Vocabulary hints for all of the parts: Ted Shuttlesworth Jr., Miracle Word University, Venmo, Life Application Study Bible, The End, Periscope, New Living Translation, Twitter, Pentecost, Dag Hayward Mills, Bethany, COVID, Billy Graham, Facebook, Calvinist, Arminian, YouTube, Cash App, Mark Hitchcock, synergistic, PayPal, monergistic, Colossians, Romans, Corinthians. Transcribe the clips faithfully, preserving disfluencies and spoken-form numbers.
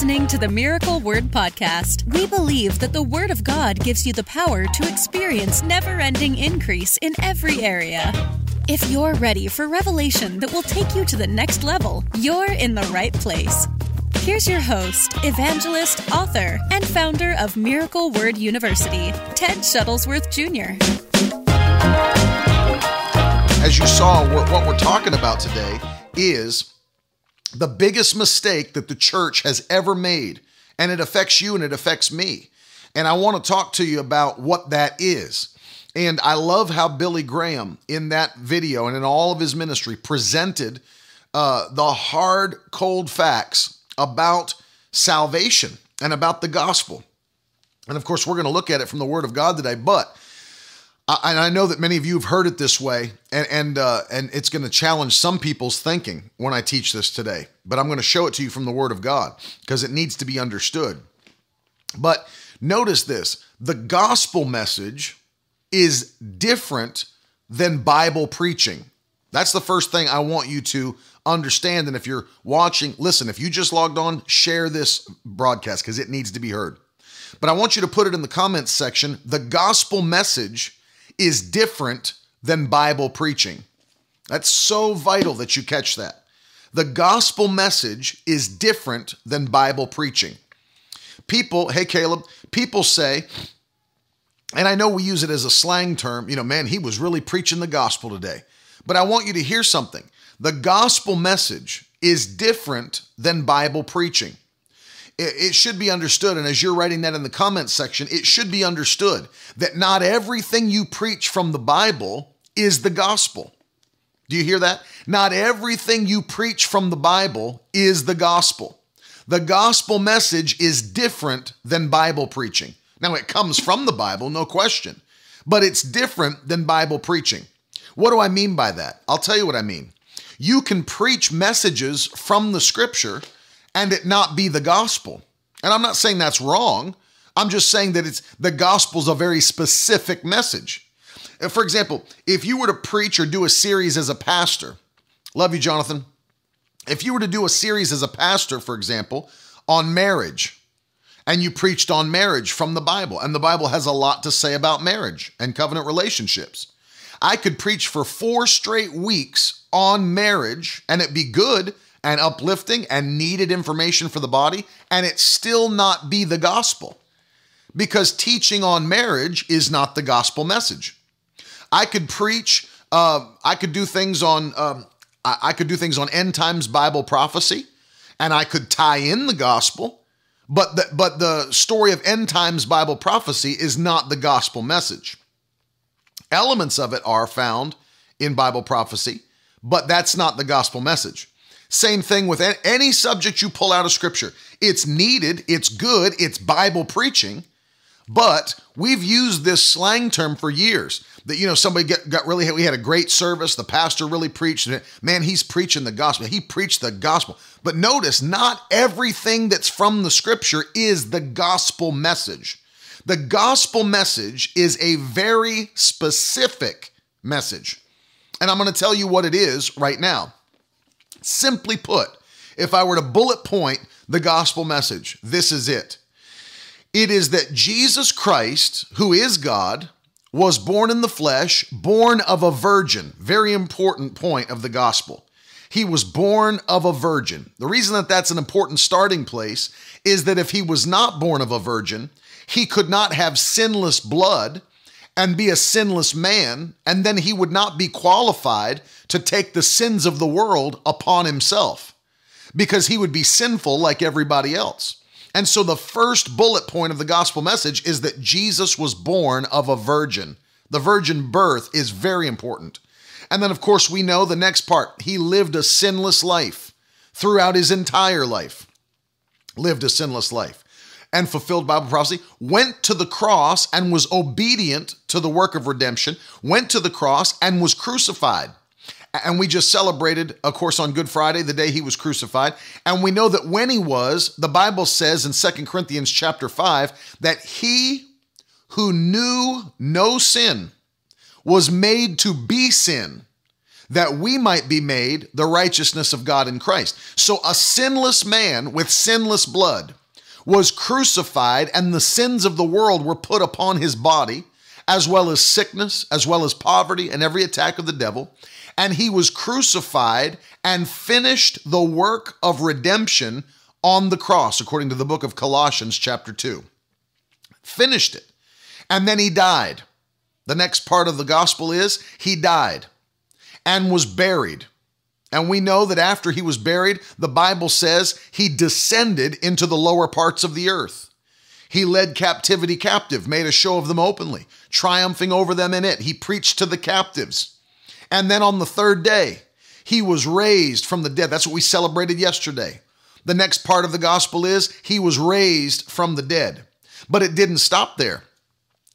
listening to the Miracle Word Podcast. We believe that the Word of God gives you the power to experience never-ending increase in every area. If you're ready for revelation that will take you to the next level, you're in the right place. Here's your host, evangelist, author, and founder of Miracle Word University, Ted Shuttlesworth Junior As you saw, what we're talking about today is the biggest mistake that the church has ever made, and it affects you and it affects me. And I want to talk to you about what that is. And I love how Billy Graham, in that video and in all of his ministry, presented uh, the hard, cold facts about salvation and about the gospel. And of course, we're going to look at it from the Word of God today, but I, and I know that many of you have heard it this way, and and, uh, and it's going to challenge some people's thinking when I teach this today, but I'm going to show it to you from the Word of God because it needs to be understood. But notice this, the gospel message is different than Bible preaching. That's the first thing I want you to understand. And if you're watching, listen, if you just logged on, share this broadcast because it needs to be heard. But I want you to put it in the comments section. The gospel message is different than Bible preaching. That's so vital that you catch that. The gospel message is different than Bible preaching. People, hey Caleb, people say, and I know we use it as a slang term, you know, man, he was really preaching the gospel today. But I want you to hear something. The gospel message is different than Bible preaching. It should be understood, and as you're writing that in the comments section, it should be understood that not everything you preach from the Bible is the gospel. Do you hear that? Not everything you preach from the Bible is the gospel. The gospel message is different than Bible preaching. Now, it comes from the Bible, no question, but it's different than Bible preaching. What do I mean by that? I'll tell you what I mean. You can preach messages from the Scripture and it not be the gospel. And I'm not saying that's wrong. I'm just saying that it's the gospel's a very specific message. For example, if you were to preach or do a series as a pastor, love you, Jonathan. If you were to do a series as a pastor, for example, on marriage, and you preached on marriage from the Bible, and the Bible has a lot to say about marriage and covenant relationships. I could preach for four straight weeks on marriage, and it'd be good and uplifting and needed information for the body, and it still not be the gospel, because teaching on marriage is not the gospel message. I could preach, uh, I could do things on, um, I-, I could do things on end times Bible prophecy, and I could tie in the gospel. But the, but the story of end times Bible prophecy is not the gospel message. Elements of it are found in Bible prophecy, but that's not the gospel message. Same thing with any subject you pull out of Scripture. It's needed, it's good, it's Bible preaching, but we've used this slang term for years that, you know, somebody get, got really, we had a great service, the pastor really preached, and man, he's preaching the gospel. He preached the gospel. But notice, not everything that's from the Scripture is the gospel message. The gospel message is a very specific message. And I'm going to tell you what it is right now. Simply put, if I were to bullet point the gospel message, this is it. It is that Jesus Christ, who is God, was born in the flesh, born of a virgin. Very important point of the gospel. He was born of a virgin. The reason that that's an important starting place is that if he was not born of a virgin, he could not have sinless blood and be a sinless man, and then he would not be qualified to take the sins of the world upon himself, because he would be sinful like everybody else. And so the first bullet point of the gospel message is that Jesus was born of a virgin. The virgin birth is very important. And then, of course, we know the next part. He lived a sinless life throughout his entire life. Lived a sinless life and fulfilled Bible prophecy. Went to the cross and was obedient to the work of redemption. Went to the cross and was crucified. And we just celebrated, of course, on Good Friday, the day he was crucified. And we know that when he was, the Bible says in Second Corinthians chapter five, that he who knew no sin was made to be sin, that we might be made the righteousness of God in Christ. So a sinless man with sinless blood was crucified, and the sins of the world were put upon his body, as well as sickness, as well as poverty, and every attack of the devil. And he was crucified and finished the work of redemption on the cross, according to the book of Colossians chapter two. Finished it. And then he died. The next part of the gospel is he died and was buried. And we know that after he was buried, the Bible says he descended into the lower parts of the earth. He led captivity captive, made a show of them openly, triumphing over them in it. He preached to the captives. And then on the third day, he was raised from the dead. That's what we celebrated yesterday. The next part of the gospel is he was raised from the dead. But it didn't stop there.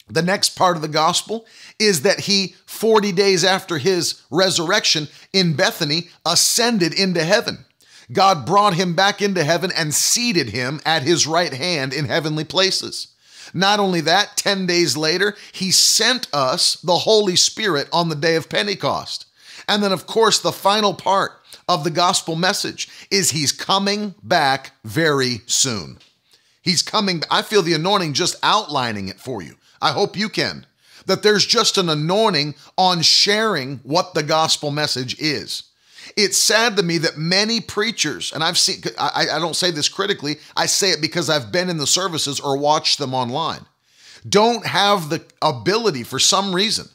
The next part of the gospel is that he, forty days after his resurrection in Bethany, ascended into heaven. God brought him back into heaven and seated him at his right hand in heavenly places. Not only that, ten days later, he sent us the Holy Spirit on the day of Pentecost. And then, of course, the final part of the gospel message is he's coming back very soon. He's coming. I feel the anointing just outlining it for you. I hope you can, that there's just an anointing on sharing what the gospel message is. It's sad to me that many preachers, and I've seen, I, I don't say this critically, I say it because I've been in the services or watched them online, don't have the ability for some reason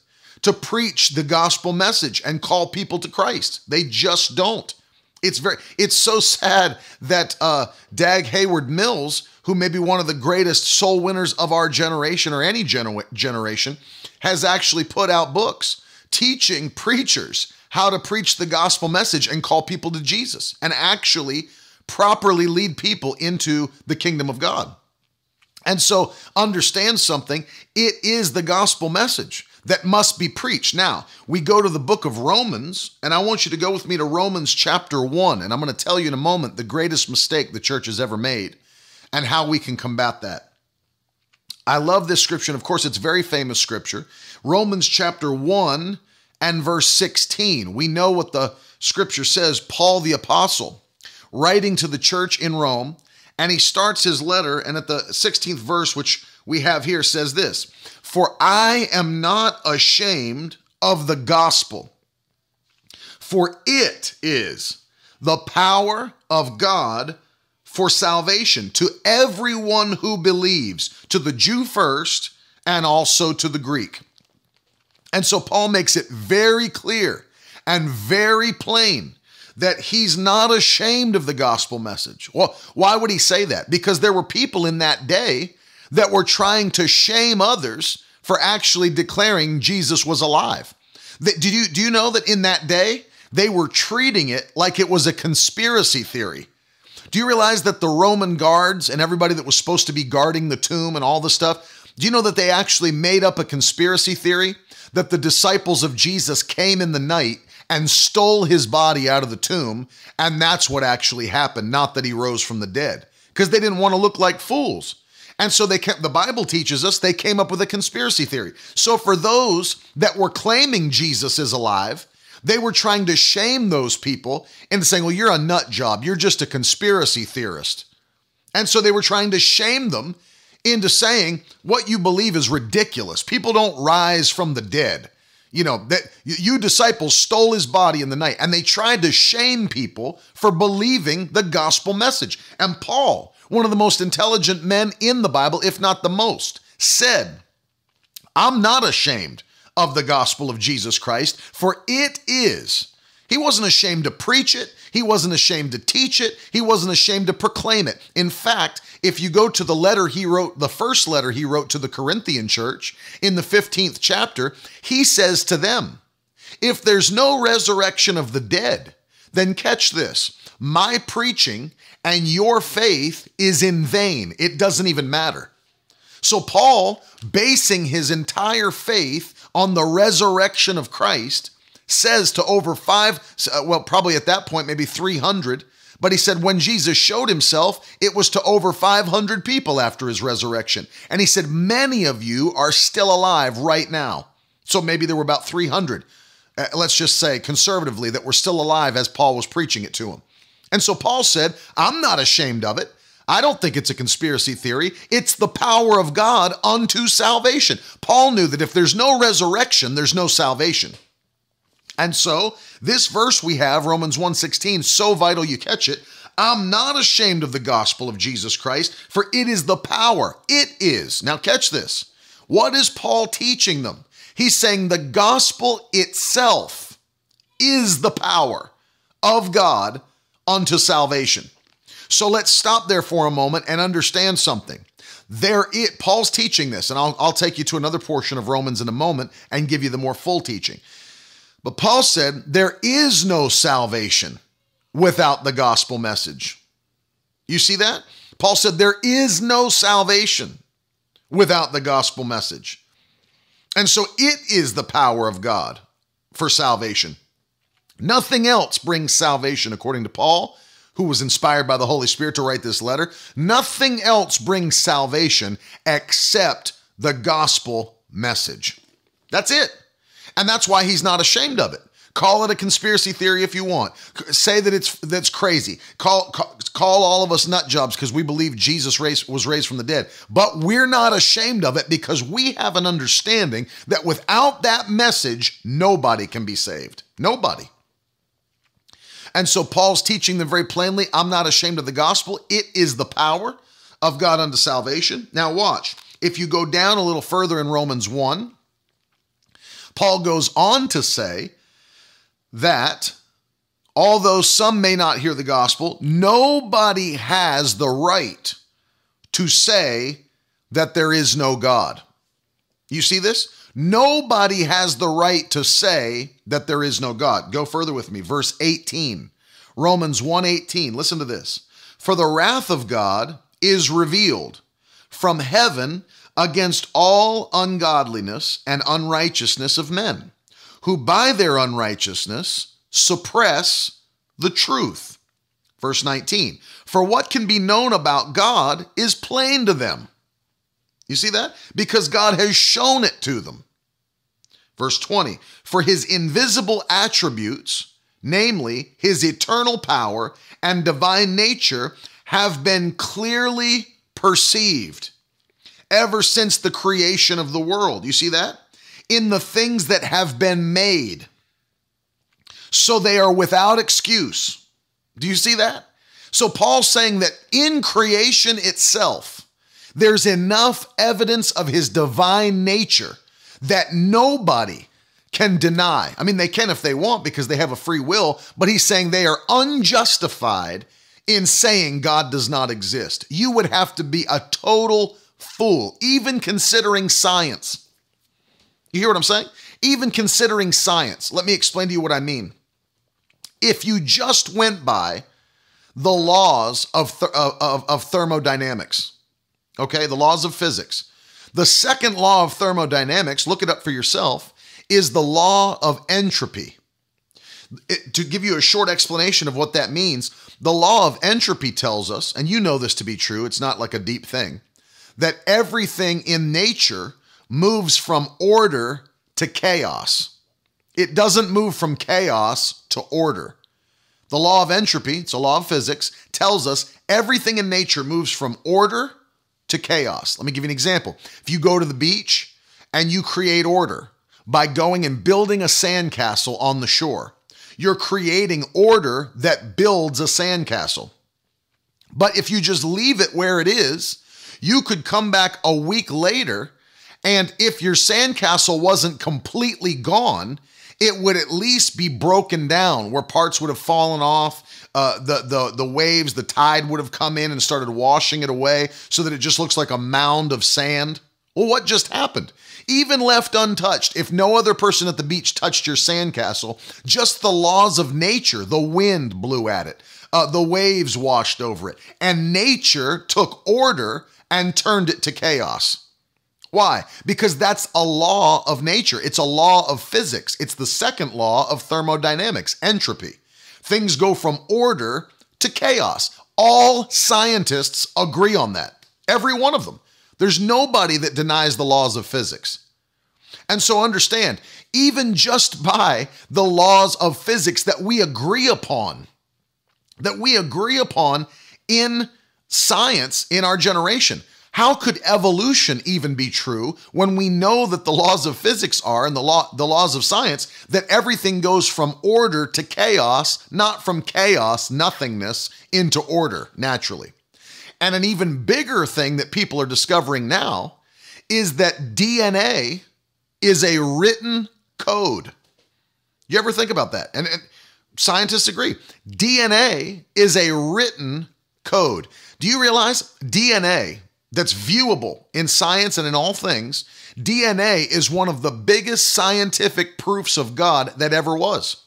to preach the gospel message and call people to Christ. They just don't. It's very. It's so sad that uh, Dag Hayward Mills, who may be one of the greatest soul winners of our generation or any gener- generation, has actually put out books teaching preachers how to preach the gospel message and call people to Jesus and actually properly lead people into the kingdom of God. And so understand something. It is the gospel message that must be preached. Now, we go to the book of Romans, and I want you to go with me to Romans chapter one, and I'm going to tell you in a moment the greatest mistake the church has ever made and how we can combat that. I love this scripture, and of course, it's very famous scripture. Romans chapter one and verse sixteen. We know what the scripture says. Paul the apostle, writing to the church in Rome, and he starts his letter, and at the sixteenth verse, which we have here, says this: "For I am not ashamed of the gospel, for it is the power of God for salvation to everyone who believes, to the Jew first and also to the Greek." And so Paul makes it very clear and very plain that he's not ashamed of the gospel message. Well, why would he say that? Because there were people in that day that were trying to shame others for actually declaring Jesus was alive. Did you, do you know that in that day, they were treating it like it was a conspiracy theory? Do you realize that the Roman guards and everybody that was supposed to be guarding the tomb and all this stuff, do you know that they actually made up a conspiracy theory that the disciples of Jesus came in the night and stole his body out of the tomb, and that's what actually happened, not that he rose from the dead, because they didn't want to look like fools. And so they kept, the Bible teaches us, they came up with a conspiracy theory. So for those that were claiming Jesus is alive, they were trying to shame those people and saying, well, you're a nut job. You're just a conspiracy theorist. And so they were trying to shame them into saying what you believe is ridiculous. People don't rise from the dead. You know, that you disciples stole his body in the night, and they tried to shame people for believing the gospel message. And Paul, one of the most intelligent men in the Bible, if not the most, said, I'm not ashamed of the gospel of Jesus Christ, for it is. He wasn't ashamed to preach it. He wasn't ashamed to teach it. He wasn't ashamed to proclaim it. In fact, if you go to the letter he wrote, the first letter he wrote to the Corinthian church in the fifteenth chapter, he says to them, if there's no resurrection of the dead, then catch this, my preaching and your faith is in vain. It doesn't even matter. So Paul, basing his entire faith on the resurrection of Christ, says to over five, well, probably at that point, maybe three hundred, but he said when Jesus showed himself, it was to over five hundred people after his resurrection. And he said, many of you are still alive right now. So maybe there were about three hundred let's just say conservatively, that were still alive as Paul was preaching it to them. And so Paul said, I'm not ashamed of it. I don't think it's a conspiracy theory. It's the power of God unto salvation. Paul knew that if there's no resurrection, there's no salvation. And so this verse we have, Romans one sixteen, so vital you catch it. I'm not ashamed of the gospel of Jesus Christ, for it is the power. It is. Now catch this. What is Paul teaching them? He's saying the gospel itself is the power of God unto salvation. So let's stop there for a moment and understand something. There it, Paul's teaching this, and I'll, I'll take you to another portion of Romans in a moment and give you the more full teaching. But Paul said, there is no salvation without the gospel message. You see that? Paul said, there is no salvation without the gospel message. And so it is the power of God for salvation. Nothing else brings salvation, according to Paul, who was inspired by the Holy Spirit to write this letter. Nothing else brings salvation except the gospel message. That's it. And that's why he's not ashamed of it. Call it a conspiracy theory if you want. Say that it's that's crazy. Call call, call all of us nut jobs because we believe Jesus raised, was raised from the dead. But we're not ashamed of it because we have an understanding that without that message, nobody can be saved. Nobody. And so Paul's teaching them very plainly, I'm not ashamed of the gospel. It is the power of God unto salvation. Now watch. If you go down a little further in Romans one, Paul goes on to say that although some may not hear the gospel, nobody has the right to say that there is no God. You see this? Nobody has the right to say that there is no God. Go further with me. Verse eighteen, Romans one eighteen. Listen to this. For the wrath of God is revealed from heaven against all ungodliness and unrighteousness of men, who by their unrighteousness suppress the truth. Verse nineteen, for what can be known about God is plain to them. You see that? Because God has shown it to them. Verse twenty, for his invisible attributes, namely his eternal power and divine nature, have been clearly perceived ever since the creation of the world. You see that? In the things that have been made. So they are without excuse. Do you see that? So Paul's saying that in creation itself, there's enough evidence of his divine nature that nobody can deny. I mean, they can if they want because they have a free will, but he's saying they are unjustified in saying God does not exist. You would have to be a total fool, even considering science. You hear what I'm saying? Even considering science. Let me explain to you what I mean. If you just went by the laws of, th- of, of thermodynamics, okay, the laws of physics. The second law of thermodynamics, look it up for yourself, is the law of entropy. It, to give you a short explanation of what that means, the law of entropy tells us, and you know this to be true, it's not like a deep thing, that everything in nature moves from order to chaos. It doesn't move from chaos to order. The law of entropy, it's a law of physics, tells us everything in nature moves from order to chaos. Let me give you an example. If you go to the beach and you create order by going and building a sandcastle on the shore, you're creating order that builds a sandcastle. But if you just leave it where it is, you could come back a week later, and if your sandcastle wasn't completely gone, it would at least be broken down where parts would have fallen off, uh, the, the, the waves, the tide would have come in and started washing it away so that it just looks like a mound of sand. Well, what just happened? Even left untouched, if no other person at the beach touched your sandcastle, just the laws of nature, the wind blew at it, uh, the waves washed over it, and nature took order and turned it to chaos. Why? Because that's a law of nature. It's a law of physics. It's the second law of thermodynamics, entropy. Things go from order to chaos. All scientists agree on that. Every one of them. There's nobody that denies the laws of physics. And so understand, even just by the laws of physics that we agree upon, that we agree upon in science in our generation. How could evolution even be true when we know that the laws of physics are, and the law, the laws of science, that everything goes from order to chaos, not from chaos, nothingness, into order naturally? And an even bigger thing that people are discovering now is that D N A is a written code. You ever think about that? And, and scientists agree. D N A is a written code. Do you realize D N A that's viewable in science and in all things, D N A is one of the biggest scientific proofs of God that ever was.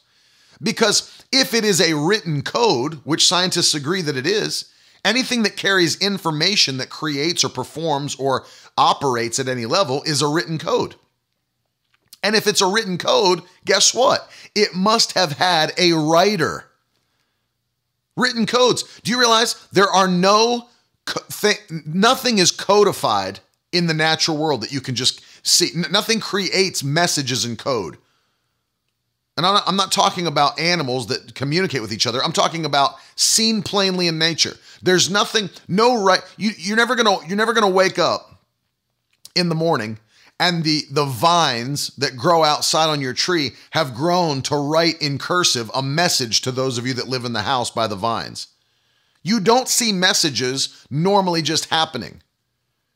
Because if it is a written code, which scientists agree that it is, anything that carries information that creates or performs or operates at any level is a written code. And if it's a written code, guess what? It must have had a writer. Written codes. Do you realize there are no Th- nothing is codified in the natural world that you can just see. N- nothing creates messages in code. And I'm not, I'm not talking about animals that communicate with each other. I'm talking about seen plainly in nature. There's nothing, no right. You, you're never gonna, you're never gonna wake up in the morning and the the vines that grow outside on your tree have grown to write in cursive a message to those of you that live in the house by the vines. You don't see messages normally just happening.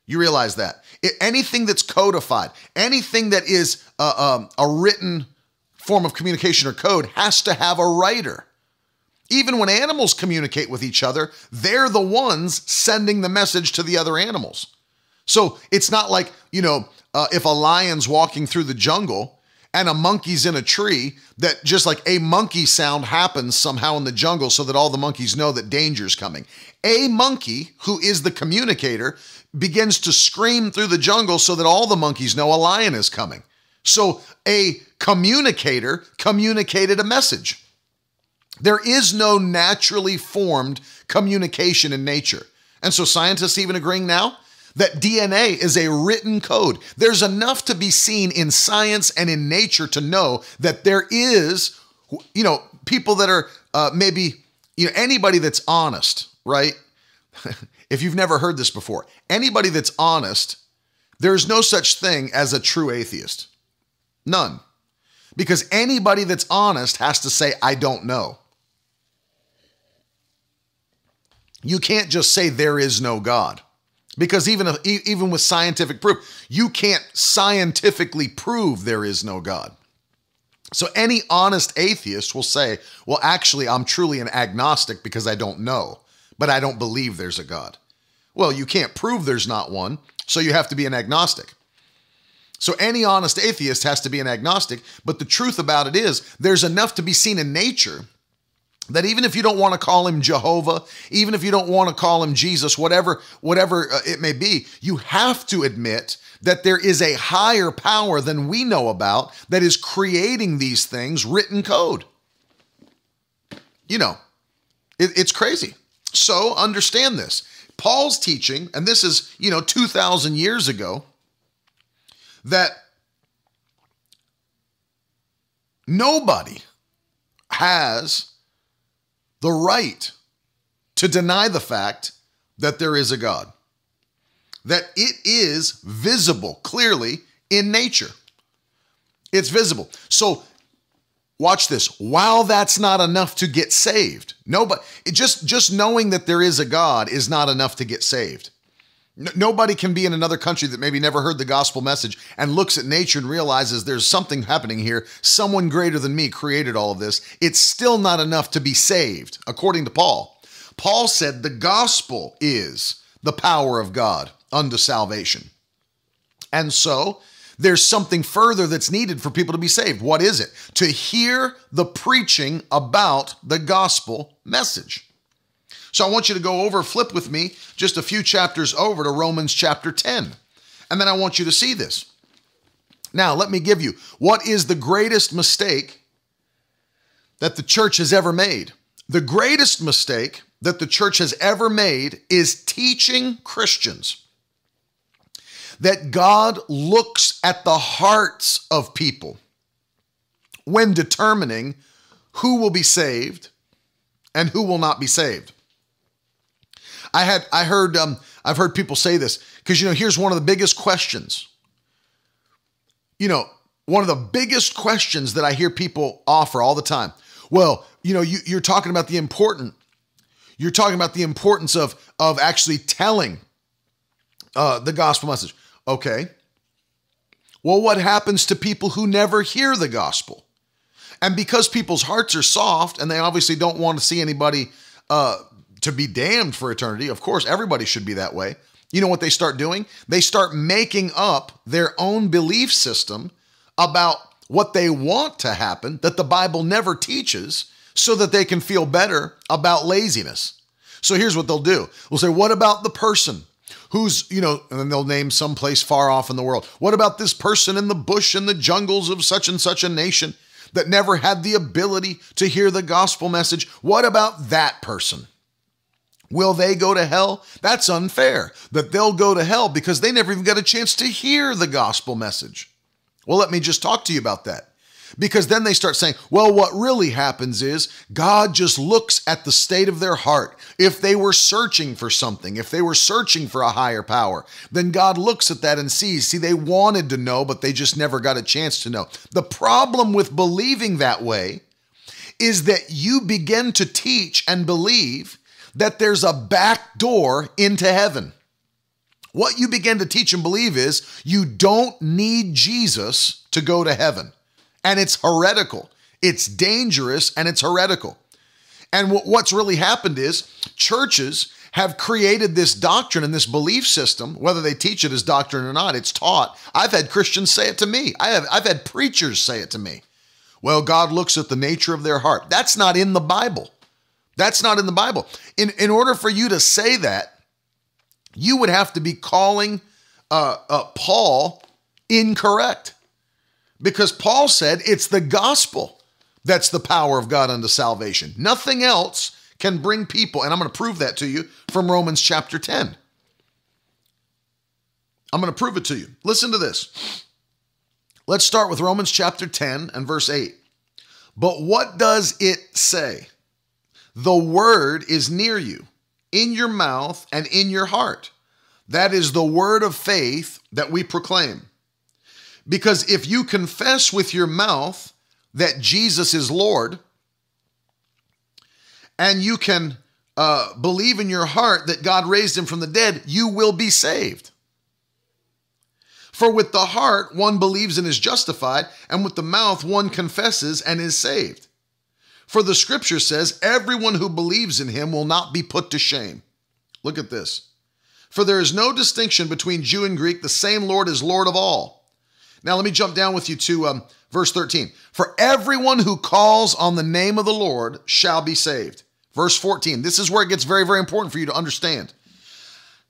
You realize that. It, anything that's codified, anything that is a, a, a written form of communication or code has to have a writer. Even when animals communicate with each other, they're the ones sending the message to the other animals. So it's not like, you know, uh, if a lion's walking through the jungle and a monkey's in a tree, that just like a monkey sound happens somehow in the jungle so that all the monkeys know that danger's coming. A monkey, who is the communicator, begins to scream through the jungle so that all the monkeys know a lion is coming. So a communicator communicated a message. There is no naturally formed communication in nature. And so scientists even agreeing now that D N A is a written code. There's enough to be seen in science and in nature to know that there is, you know, people that are uh, maybe, you know, anybody that's honest, right? If you've never heard this before, anybody that's honest, there's no such thing as a true atheist. None. Because anybody that's honest has to say, I don't know. You can't just say there is no God. Because even even with scientific proof, you can't scientifically prove there is no God. So any honest atheist will say, well, actually, I'm truly an agnostic because I don't know, but I don't believe there's a God. Well, you can't prove there's not one, so you have to be an agnostic. So any honest atheist has to be an agnostic, but the truth about it is there's enough to be seen in nature that even if you don't want to call him Jehovah, even if you don't want to call him Jesus, whatever whatever it may be, you have to admit that there is a higher power than we know about that is creating these things written code. You know, it, it's crazy. So understand this. Paul's teaching, and this is, you know, two thousand years ago, that nobody has the right to deny the fact that there is a God, that it is visible clearly in nature. It's visible. So watch this. While that's not enough to get saved, nobody, it just, just knowing that there is a God is not enough to get saved. N- nobody can be in another country that maybe never heard the gospel message and looks at nature and realizes there's something happening here. Someone greater than me created all of this. It's still not enough to be saved, according to Paul. Paul said the gospel is the power of God unto salvation. And so there's something further that's needed for people to be saved. What is it? To hear the preaching about the gospel message. So I want you to go over, flip with me just a few chapters over to Romans chapter ten. And then I want you to see this. Now, let me give you, what is the greatest mistake that the church has ever made? The greatest mistake that the church has ever made is teaching Christians that God looks at the hearts of people when determining who will be saved and who will not be saved. I had, I heard, um, I've heard people say this because, you know, here's one of the biggest questions. You know, one of the biggest questions that I hear people offer all the time. Well, you know, you, you're talking about the important, you're talking about the importance of, of actually telling uh, the gospel message. Okay. Well, what happens to people who never hear the gospel? And because people's hearts are soft and they obviously don't want to see anybody uh, to be damned for eternity, of course, everybody should be that way. You know what they start doing? They start making up their own belief system about what they want to happen that the Bible never teaches so that they can feel better about laziness. So here's what they'll do. We'll say, what about the person who's, you know, and then they'll name some place far off in the world. What about this person in the bush and the jungles of such and such a nation that never had the ability to hear the gospel message? What about that person? Will they go to hell? That's unfair that they'll go to hell because they never even got a chance to hear the gospel message. Well, let me just talk to you about that, because then they start saying, well, what really happens is God just looks at the state of their heart. If they were searching for something, if they were searching for a higher power, then God looks at that and sees, see, they wanted to know, but they just never got a chance to know. The problem with believing that way is that you begin to teach and believe that there's a back door into heaven. What you begin to teach and believe is you don't need Jesus to go to heaven. And it's heretical. It's dangerous and it's heretical. And what's really happened is churches have created this doctrine and this belief system, whether they teach it as doctrine or not, it's taught. I've had Christians say it to me. I have, I've had preachers say it to me. Well, God looks at the nature of their heart. That's not in the Bible. That's not in the Bible. In, in order for you to say that, you would have to be calling uh, uh, Paul incorrect, because Paul said it's the gospel that's the power of God unto salvation. Nothing else can bring people, and I'm going to prove that to you from Romans chapter ten. I'm going to prove it to you. Listen to this. Let's start with Romans chapter ten and verse eight. But what does it say? The word is near you, in your mouth and in your heart. That is the word of faith that we proclaim. Because if you confess with your mouth that Jesus is Lord, and you can uh, believe in your heart that God raised him from the dead, you will be saved. For with the heart one believes and is justified, and with the mouth one confesses and is saved. For the scripture says, everyone who believes in him will not be put to shame. Look at this. For there is no distinction between Jew and Greek. The same Lord is Lord of all. Now let me jump down with you to um, verse thirteen. For everyone who calls on the name of the Lord shall be saved. Verse fourteen. This is where it gets very, very important for you to understand.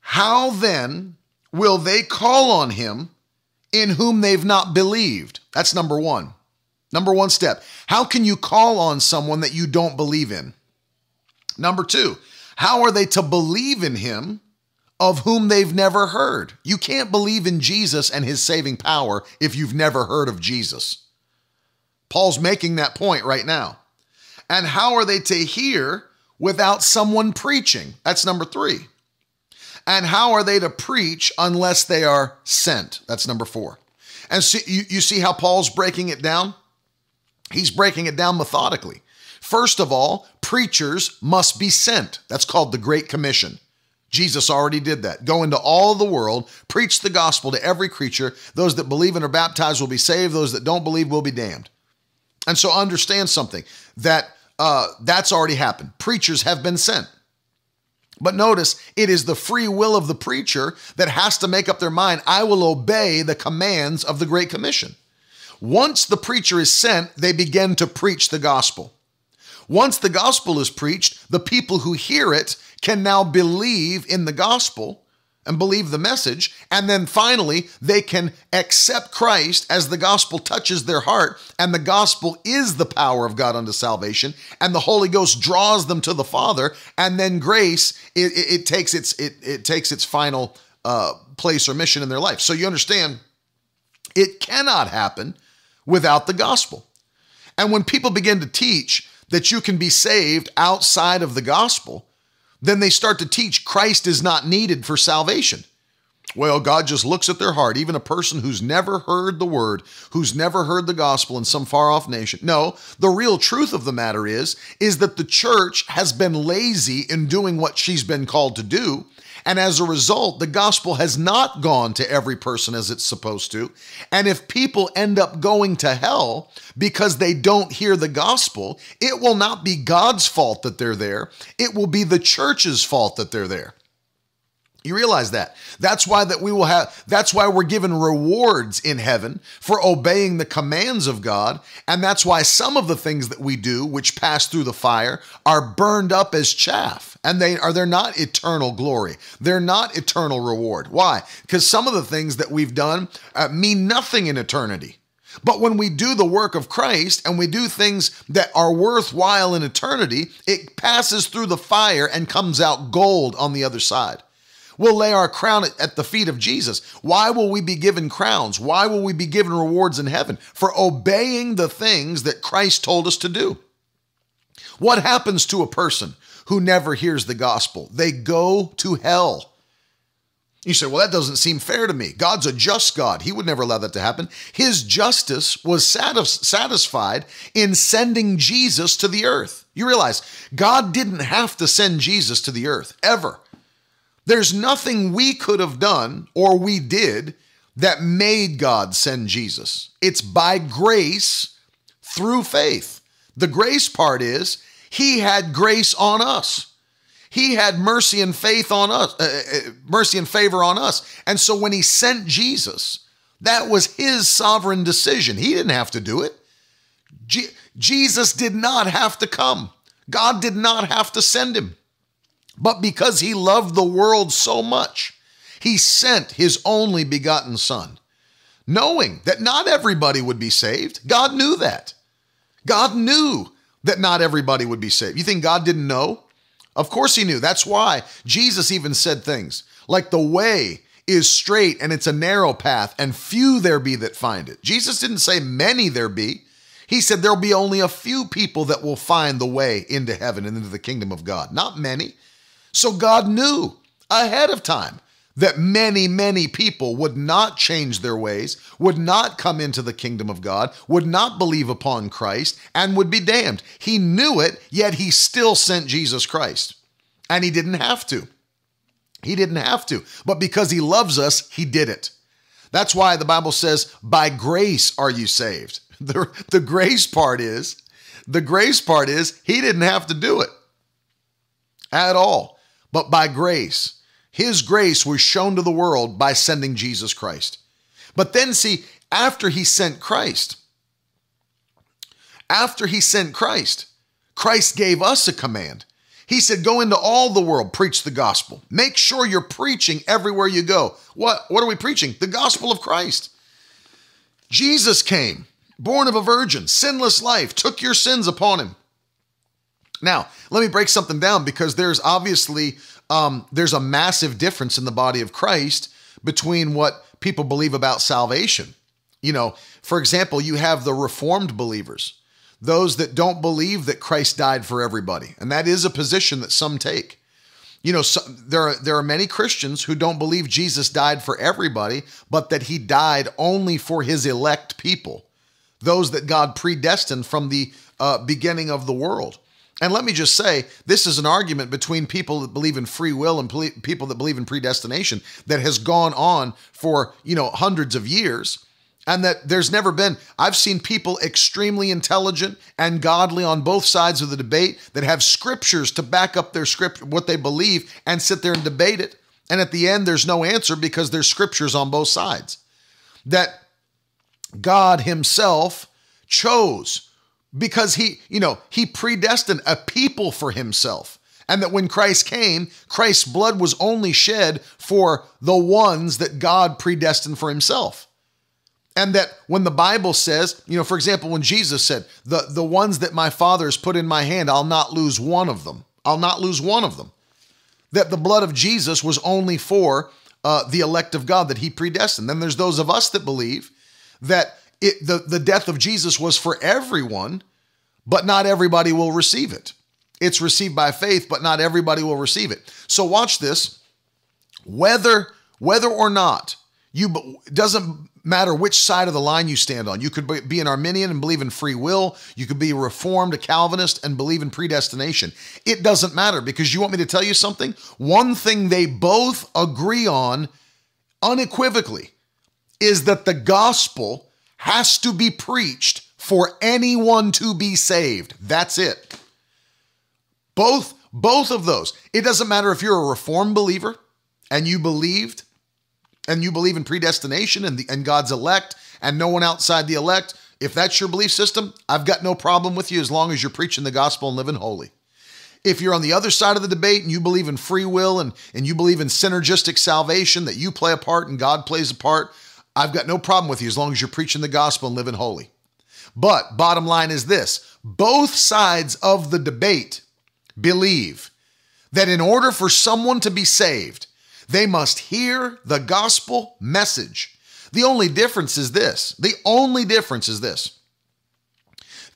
How then will they call on him in whom they've not believed? That's number one. Number one step. How can you call on someone that you don't believe in? Number two, how are they to believe in him of whom they've never heard? You can't believe in Jesus and his saving power if you've never heard of Jesus. Paul's making that point right now. And how are they to hear without someone preaching? That's number three. And how are they to preach unless they are sent? That's number four. And so you, you see how Paul's breaking it down? He's breaking it down methodically. First of all, preachers must be sent. That's called the Great Commission. Jesus already did that. Go into all the world, preach the gospel to every creature. Those that believe and are baptized will be saved. Those that don't believe will be damned. And so understand something, that uh, that's already happened. Preachers have been sent. But notice, it is the free will of the preacher that has to make up their mind, I will obey the commands of the Great Commission. Once the preacher is sent, they begin to preach the gospel. Once the gospel is preached, the people who hear it can now believe in the gospel and believe the message. And then finally, they can accept Christ as the gospel touches their heart. And the gospel is the power of God unto salvation. And the Holy Ghost draws them to the Father. And then grace, it, it, it takes its it, it takes its final uh, place or mission in their life. So you understand, it cannot happen without the gospel. And when people begin to teach that you can be saved outside of the gospel, then they start to teach Christ is not needed for salvation. Well, God just looks at their heart, even a person who's never heard the word, who's never heard the gospel in some far-off nation. No, the real truth of the matter is, is that the church has been lazy in doing what she's been called to do. And as a result, the gospel has not gone to every person as it's supposed to. And if people end up going to hell because they don't hear the gospel, it will not be God's fault that they're there. It will be the church's fault that they're there. You realize that? That's why that we will have, that's why we're given rewards in heaven for obeying the commands of God. And that's why some of the things that we do, which pass through the fire, are burned up as chaff. And they are, they're not eternal glory. They're not eternal reward. Why? Because some of the things that we've done uh, mean nothing in eternity. But when we do the work of Christ and we do things that are worthwhile in eternity, it passes through the fire and comes out gold on the other side. We'll lay our crown at the feet of Jesus. Why will we be given crowns? Why will we be given rewards in heaven? For obeying the things that Christ told us to do. What happens to a person who never hears the gospel? They go to hell. You say, well, that doesn't seem fair to me. God's a just God. He would never allow that to happen. His justice was satis- satisfied in sending Jesus to the earth. You realize God didn't have to send Jesus to the earth, ever. There's nothing we could have done or we did that made God send Jesus. It's by grace through faith. The grace part is he had grace on us. He had mercy and faith on us, uh, mercy and favor on us. And so when he sent Jesus, that was his sovereign decision. He didn't have to do it. Je- Jesus did not have to come. God did not have to send him. But because he loved the world so much, he sent his only begotten son, knowing that not everybody would be saved. God knew that. God knew that not everybody would be saved. You think God didn't know? Of course he knew. That's why Jesus even said things like the way is straight and it's a narrow path and few there be that find it. Jesus didn't say many there be. He said there'll be only a few people that will find the way into heaven and into the kingdom of God, not many. So God knew ahead of time that many, many people would not change their ways, would not come into the kingdom of God, would not believe upon Christ, and would be damned. He knew it, yet he still sent Jesus Christ. And he didn't have to. He didn't have to. But because he loves us, he did it. That's why the Bible says, by grace are you saved. The, the grace part is, the grace part is, he didn't have to do it at all. But by grace, his grace was shown to the world by sending Jesus Christ. But then see, after he sent Christ, after he sent Christ, Christ gave us a command. He said, go into all the world, preach the gospel. Make sure you're preaching everywhere you go. What, what are we preaching? The gospel of Christ. Jesus came, born of a virgin, sinless life, took your sins upon him. Now, let me break something down because there's obviously, um, there's a massive difference in the body of Christ between what people believe about salvation. You know, for example, you have the Reformed believers, those that don't believe that Christ died for everybody. And that is a position that some take. You know, so, there are, there are many Christians who don't believe Jesus died for everybody, but that he died only for his elect people, those that God predestined from the uh, beginning of the world. And let me just say, this is an argument between people that believe in free will and ple- people that believe in predestination that has gone on for, you know, hundreds of years, and that there's never been, I've seen people extremely intelligent and godly on both sides of the debate that have scriptures to back up their script, what they believe, and sit there and debate it. And at the end, there's no answer because there's scriptures on both sides. That God himself chose because he, you know, he predestined a people for himself. And that when Christ came, Christ's blood was only shed for the ones that God predestined for himself. And that when the Bible says, you know, for example, when Jesus said, the, the ones that my Father has put in my hand, I'll not lose one of them. I'll not lose one of them. That the blood of Jesus was only for uh, the elect of God that he predestined. Then there's those of us that believe that it, the, the death of Jesus was for everyone, but not everybody will receive it. It's received by faith, but not everybody will receive it. So watch this. Whether, whether or not, you it doesn't matter which side of the line you stand on. You could be an Arminian and believe in free will. You could be Reformed, a Calvinist, and believe in predestination. It doesn't matter, because you want me to tell you something? One thing they both agree on unequivocally is that the gospel has to be preached for anyone to be saved. That's it. Both, both of those. It doesn't matter if you're a Reformed believer and you believed and you believe in predestination and, the, and God's elect and no one outside the elect. If that's your belief system, I've got no problem with you as long as you're preaching the gospel and living holy. If you're on the other side of the debate and you believe in free will and, and you believe in synergistic salvation, that you play a part and God plays a part, I've got no problem with you as long as you're preaching the gospel and living holy. But bottom line is this, both sides of the debate believe that in order for someone to be saved, they must hear the gospel message. The only difference is this. The only difference is this.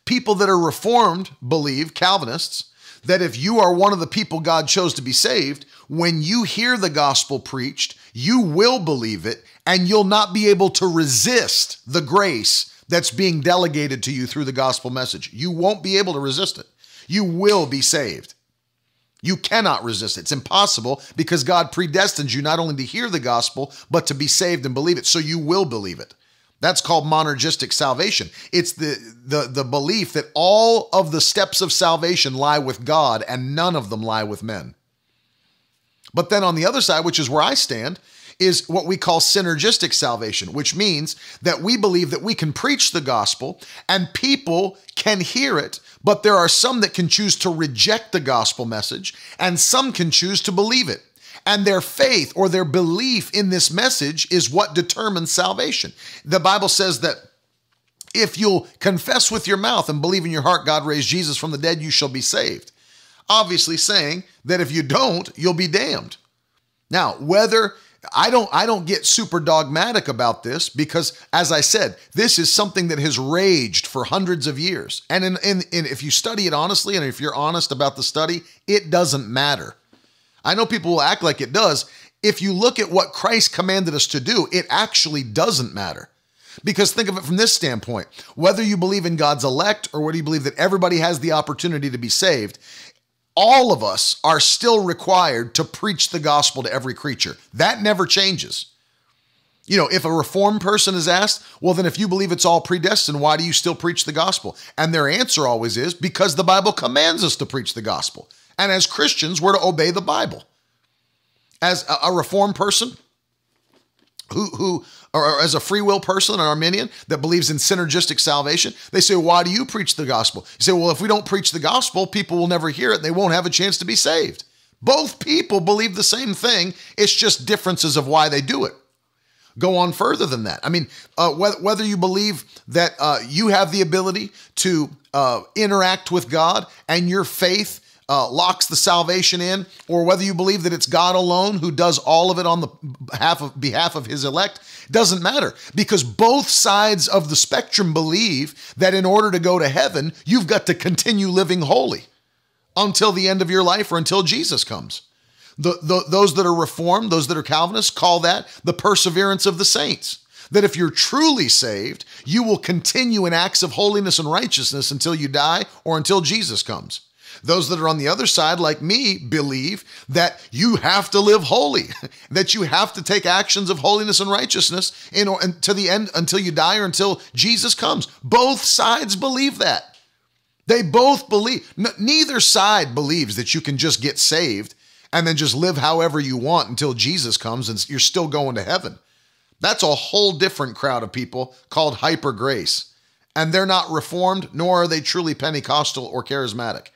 People that are Reformed believe, Calvinists, that if you are one of the people God chose to be saved, when you hear the gospel preached, you will believe it and you'll not be able to resist the grace that's being delegated to you through the gospel message. You won't be able to resist it. You will be saved. You cannot resist it. It's impossible, because God predestines you not only to hear the gospel, but to be saved and believe it. So you will believe it. That's called monergistic salvation. It's the, the, the belief that all of the steps of salvation lie with God and none of them lie with men. But then on the other side, which is where I stand, is what we call synergistic salvation, which means that we believe that we can preach the gospel and people can hear it, but there are some that can choose to reject the gospel message and some can choose to believe it. And their faith or their belief in this message is what determines salvation. The Bible says that if you'll confess with your mouth and believe in your heart God raised Jesus from the dead, you shall be saved. Obviously saying that if you don't, you'll be damned. Now, whether... I don't I don't get super dogmatic about this, because, as I said, this is something that has raged for hundreds of years. And in, in, in, if you study it honestly, and if you're honest about the study, it doesn't matter. I know people will act like it does. If you look at what Christ commanded us to do, it actually doesn't matter. Because think of it from this standpoint. Whether you believe in God's elect or whether you believe that everybody has the opportunity to be saved, all of us are still required to preach the gospel to every creature. That never changes. You know, if a Reformed person is asked, well, then if you believe it's all predestined, why do you still preach the gospel? And their answer always is, because the Bible commands us to preach the gospel. And as Christians, we're to obey the Bible. As a, a Reformed person, who, who or as a free will person, an Arminian that believes in synergistic salvation, they say, why do you preach the gospel? You say, well, if we don't preach the gospel, people will never hear it and they won't have a chance to be saved. Both people believe the same thing. It's just differences of why they do it. Go on further than that. I mean, uh, whether, whether you believe that uh, you have the ability to uh, interact with God and your faith Uh, locks the salvation in, or whether you believe that it's God alone who does all of it on the behalf of, behalf of his elect, doesn't matter, because both sides of the spectrum believe that in order to go to heaven, you've got to continue living holy until the end of your life or until Jesus comes. The, the, those that are Reformed, those that are Calvinists, call that the perseverance of the saints. That if you're truly saved, you will continue in acts of holiness and righteousness until you die or until Jesus comes. Those that are on the other side, like me, believe that you have to live holy, that you have to take actions of holiness and righteousness in, in, to the end, until you die or until Jesus comes. Both sides believe that. They both believe. N- neither side believes that you can just get saved and then just live however you want until Jesus comes and you're still going to heaven. That's a whole different crowd of people called hyper grace. And they're not Reformed, nor are they truly Pentecostal or charismatic.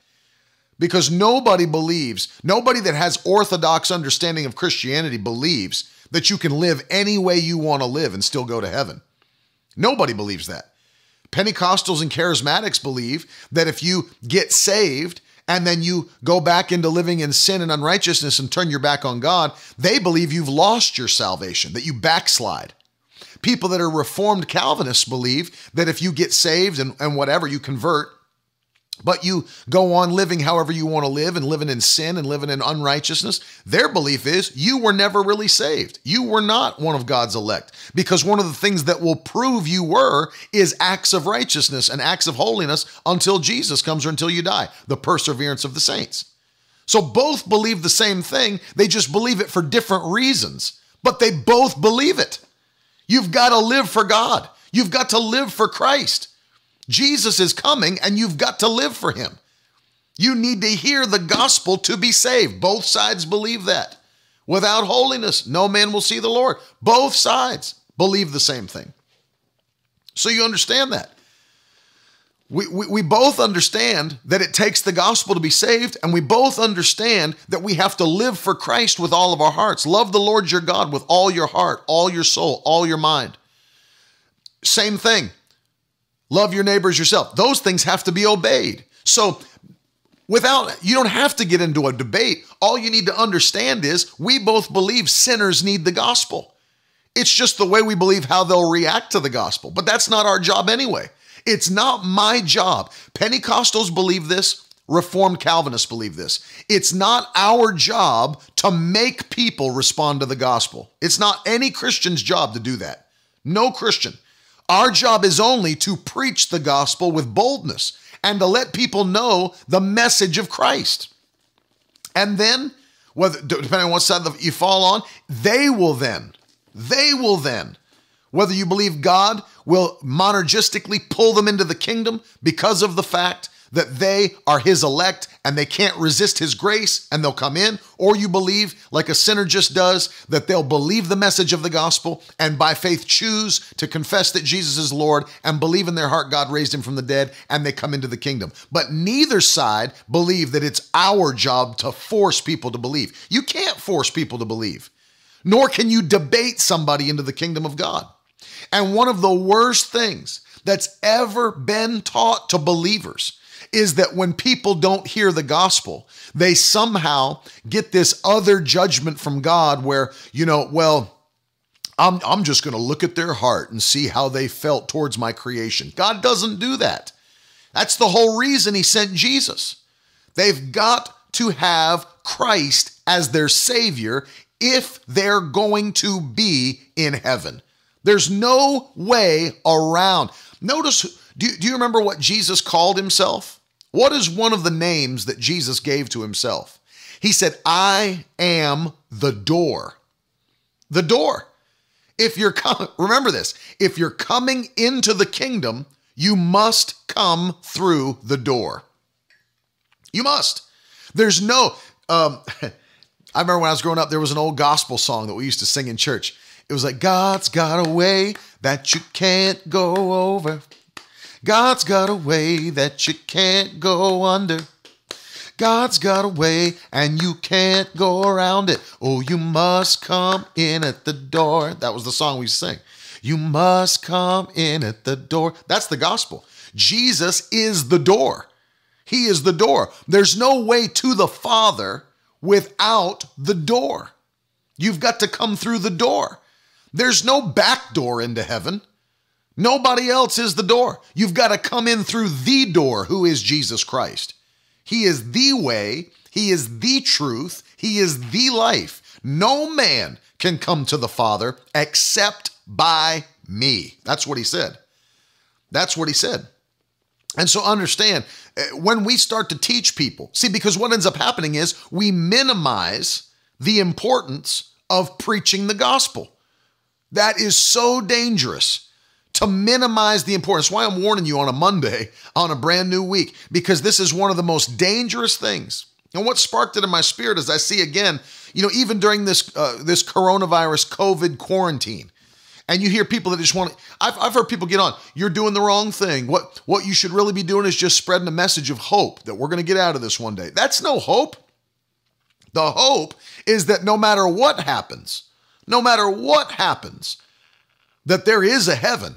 Because nobody believes, nobody that has orthodox understanding of Christianity believes that you can live any way you want to live and still go to heaven. Nobody believes that. Pentecostals and charismatics believe that if you get saved and then you go back into living in sin and unrighteousness and turn your back on God, they believe you've lost your salvation, that you backslide. People that are Reformed Calvinists believe that if you get saved and, and whatever, you convert, but you go on living however you want to live and living in sin and living in unrighteousness, their belief is you were never really saved. You were not one of God's elect, because one of the things that will prove you were is acts of righteousness and acts of holiness until Jesus comes or until you die, the perseverance of the saints. So both believe the same thing. They just believe it for different reasons, but they both believe it. You've got to live for God. You've got to live for Christ. Jesus is coming and you've got to live for him. You need to hear the gospel to be saved. Both sides believe that. Without holiness, no man will see the Lord. Both sides believe the same thing. So you understand that. We, we, we both understand that it takes the gospel to be saved, and we both understand that we have to live for Christ with all of our hearts. Love the Lord your God with all your heart, all your soul, all your mind. Same thing. Love your neighbors yourself. Those things have to be obeyed. So without, you don't have to get into a debate. All you need to understand is we both believe sinners need the gospel. It's just the way we believe how they'll react to the gospel. But that's not our job anyway. It's not my job. Pentecostals believe this. Reformed Calvinists believe this. It's not our job to make people respond to the gospel. It's not any Christian's job to do that. No Christian. Our job is only to preach the gospel with boldness and to let people know the message of Christ. And then, whether, depending on what side you fall on, they will then, they will then, whether you believe God will monergistically pull them into the kingdom because of the fact that they are his elect and they can't resist his grace and they'll come in, or you believe, like a sinner just does, that they'll believe the message of the gospel and by faith choose to confess that Jesus is Lord and believe in their heart God raised him from the dead and they come into the kingdom. But neither side believe that it's our job to force people to believe. You can't force people to believe, nor can you debate somebody into the kingdom of God. And one of the worst things that's ever been taught to believers is that when people don't hear the gospel, they somehow get this other judgment from God where, you know, well, I'm, I'm just going to look at their heart and see how they felt towards my creation. God doesn't do that. That's the whole reason he sent Jesus. They've got to have Christ as their Savior if they're going to be in heaven. There's no way around. Notice, do you, do you remember what Jesus called himself? What is one of the names that Jesus gave to himself? He said, I am the door. The door. If you're coming, remember this, if you're coming into the kingdom, you must come through the door. You must. There's no, um, I remember when I was growing up, there was an old gospel song that we used to sing in church. It was like, God's got a way that you can't go over. God's got a way that you can't go under. God's got a way and you can't go around it. Oh, you must come in at the door. That was the song we sang. You must come in at the door. That's the gospel. Jesus is the door. He is the door. There's no way to the Father without the door. You've got to come through the door. There's no back door into heaven. Nobody else is the door. You've got to come in through the door, who is Jesus Christ. He is the way. He is the truth. He is the life. No man can come to the Father except by me. That's what he said. That's what he said. And so understand, when we start to teach people, see, because what ends up happening is we minimize the importance of preaching the gospel. That is so dangerous, to minimize the importance. That's why I'm warning you on a Monday, on a brand new week, because this is one of the most dangerous things. And what sparked it in my spirit is I see again, you know, even during this uh, this coronavirus COVID quarantine, and you hear people that just want to, I've, I've heard people get on, you're doing the wrong thing. What, what you should really be doing is just spreading a message of hope that we're going to get out of this one day. That's no hope. The hope is that no matter what happens, no matter what happens, that there is a heaven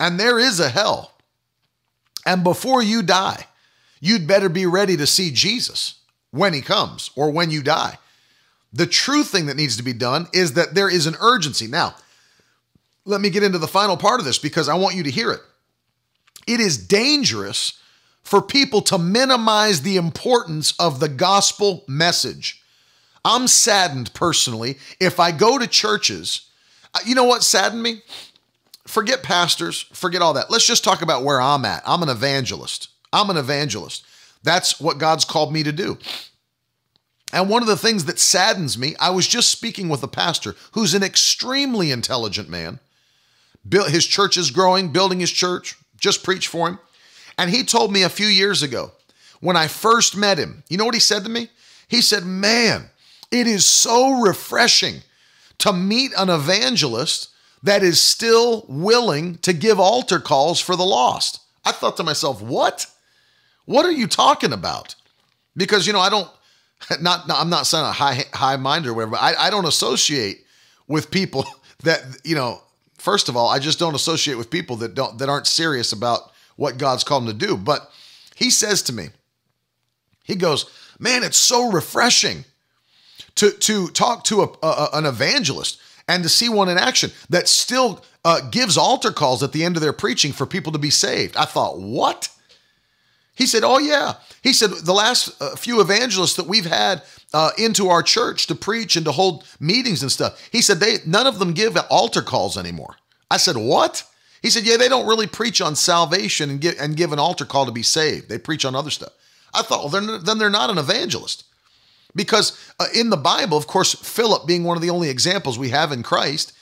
and there is a hell. And before you die, you'd better be ready to see Jesus when he comes or when you die. The true thing that needs to be done is that there is an urgency. Now, let me get into the final part of this because I want you to hear it. It is dangerous for people to minimize the importance of the gospel message. I'm saddened personally if I go to churches. You know what saddened me? Forget pastors, forget all that. Let's just talk about where I'm at. I'm an evangelist. I'm an evangelist. That's what God's called me to do. And one of the things that saddens me, I was just speaking with a pastor who's an extremely intelligent man. His church is growing, building his church, just preached for him. And he told me a few years ago, when I first met him, you know what he said to me? He said, man, it is so refreshing to meet an evangelist that is still willing to give altar calls for the lost. I thought to myself, what? What are you talking about? Because, you know, I don't, not, not I'm not saying a high, high mind or whatever, but I, I don't associate with people that, you know, first of all, I just don't associate with people that don't, that aren't serious about what God's called them to do. But he says to me, he goes, man, it's so refreshing to, to talk to a, a, an evangelist and to see one in action that still uh, gives altar calls at the end of their preaching for people to be saved. I thought, what? He said, oh yeah. He said, the last uh, few evangelists that we've had uh, into our church to preach and to hold meetings and stuff, he said, they none of them give altar calls anymore. I said, what? He said, yeah, they don't really preach on salvation and give, and give an altar call to be saved. They preach on other stuff. I thought, well, they're, then they're not an evangelist. Because uh, in the Bible, of course, Philip being one of the only examples we have in Christ,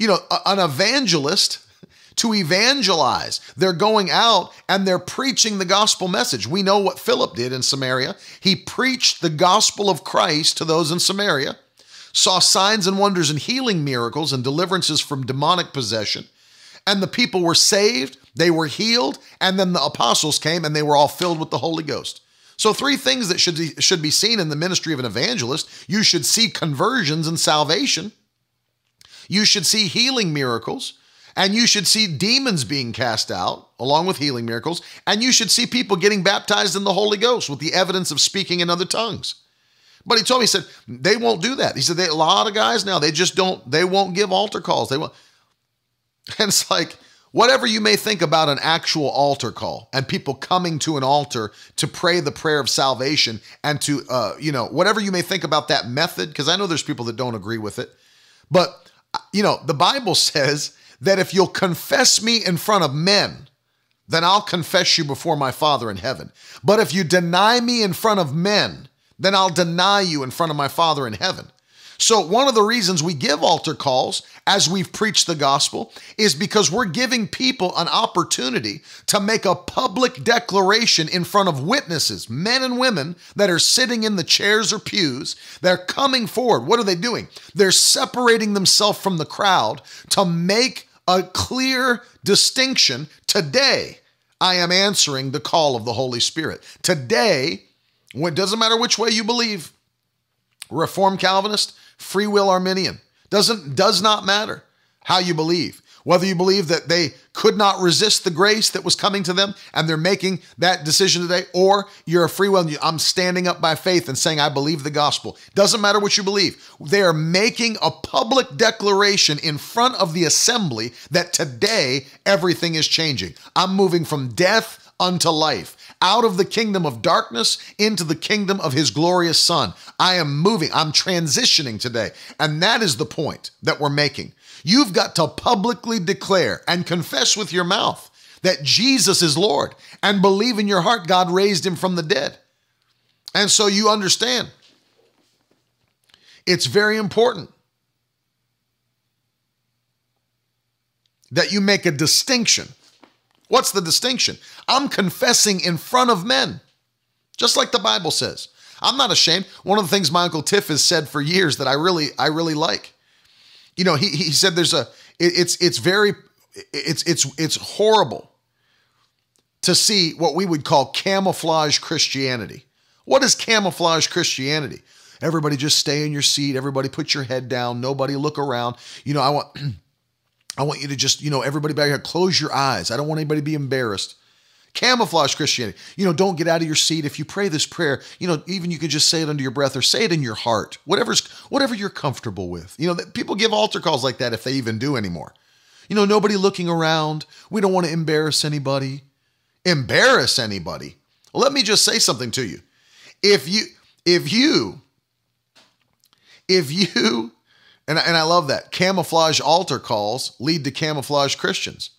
you know, a, an evangelist... to evangelize. They're going out and they're preaching the gospel message. We know what Philip did in Samaria. He preached the gospel of Christ to those in Samaria, saw signs and wonders and healing miracles and deliverances from demonic possession. And the people were saved, they were healed, and then the apostles came and they were all filled with the Holy Ghost. So three things that should be, should be seen in the ministry of an evangelist. You should see conversions and salvation. You should see healing miracles. And you should see demons being cast out, along with healing miracles. And you should see people getting baptized in the Holy Ghost with the evidence of speaking in other tongues. But he told me, he said, they won't do that. He said, they, a lot of guys now, they just don't, they won't give altar calls. They won't. And it's like, whatever you may think about an actual altar call and people coming to an altar to pray the prayer of salvation and to, uh, you know, whatever you may think about that method, because I know there's people that don't agree with it. But, you know, the Bible says that if you'll confess me in front of men, then I'll confess you before my Father in heaven. But if you deny me in front of men, then I'll deny you in front of my Father in heaven. So one of the reasons we give altar calls as we've preached the gospel is because we're giving people an opportunity to make a public declaration in front of witnesses, men and women that are sitting in the chairs or pews. They're coming forward. What are they doing? They're separating themselves from the crowd to make a clear distinction. Today, I am answering the call of the Holy Spirit. Today, it doesn't matter which way you believe, Reformed Calvinist, Free Will Arminian, doesn't, does not matter how you believe. Whether you believe that they could not resist the grace that was coming to them and they're making that decision today, or you're a free will, I'm standing up by faith and saying, I believe the gospel. Doesn't matter what you believe. They are making a public declaration in front of the assembly that today everything is changing. I'm moving from death unto life, out of the kingdom of darkness into the kingdom of his glorious son. I am moving, I'm transitioning today. And that is the point that we're making. You've got to publicly declare and confess with your mouth that Jesus is Lord and believe in your heart God raised him from the dead. And so you understand, it's very important that you make a distinction. What's the distinction? I'm confessing in front of men, just like the Bible says. I'm not ashamed. One of the things my Uncle Tiff has said for years that I really, I really like. You know, he he said there's a it, it's it's very it's it's it's horrible to see what we would call camouflage Christianity. What is camouflage Christianity? Everybody just stay in your seat. Everybody put your head down. Nobody look around. You know, I want. I want you to just, you know, everybody back here, close your eyes. I don't want anybody to be embarrassed. Camouflage Christianity. You know, don't get out of your seat. If you pray this prayer, you know, even you can just say it under your breath or say it in your heart, whatever's, whatever you're comfortable with. You know, that people give altar calls like that if they even do anymore. You know, nobody looking around. We don't want to embarrass anybody. Embarrass anybody. Let me just say something to you. If you, if you, if you, and, and I love that, camouflage altar calls lead to camouflage Christians.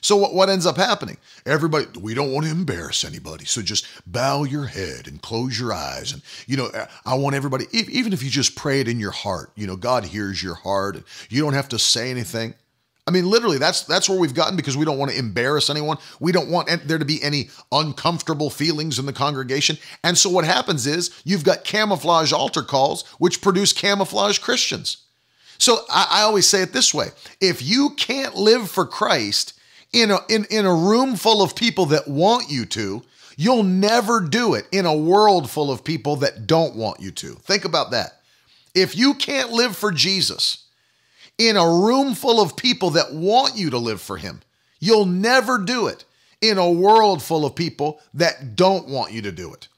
So what, what ends up happening? Everybody, we don't want to embarrass anybody. So just bow your head and close your eyes. And, you know, I want everybody, even if you just pray it in your heart, you know, God hears your heart. And you don't have to say anything. I mean, literally, that's that's where we've gotten because we don't want to embarrass anyone. We don't want there to be any uncomfortable feelings in the congregation. And so what happens is you've got camouflage altar calls, which produce camouflage Christians. So I, I always say it this way. If you can't live for Christ in a, in, in a room full of people that want you to, you'll never do it in a world full of people that don't want you to. Think about that. If you can't live for Jesus in a room full of people that want you to live for him, you'll never do it in a world full of people that don't want you to do it.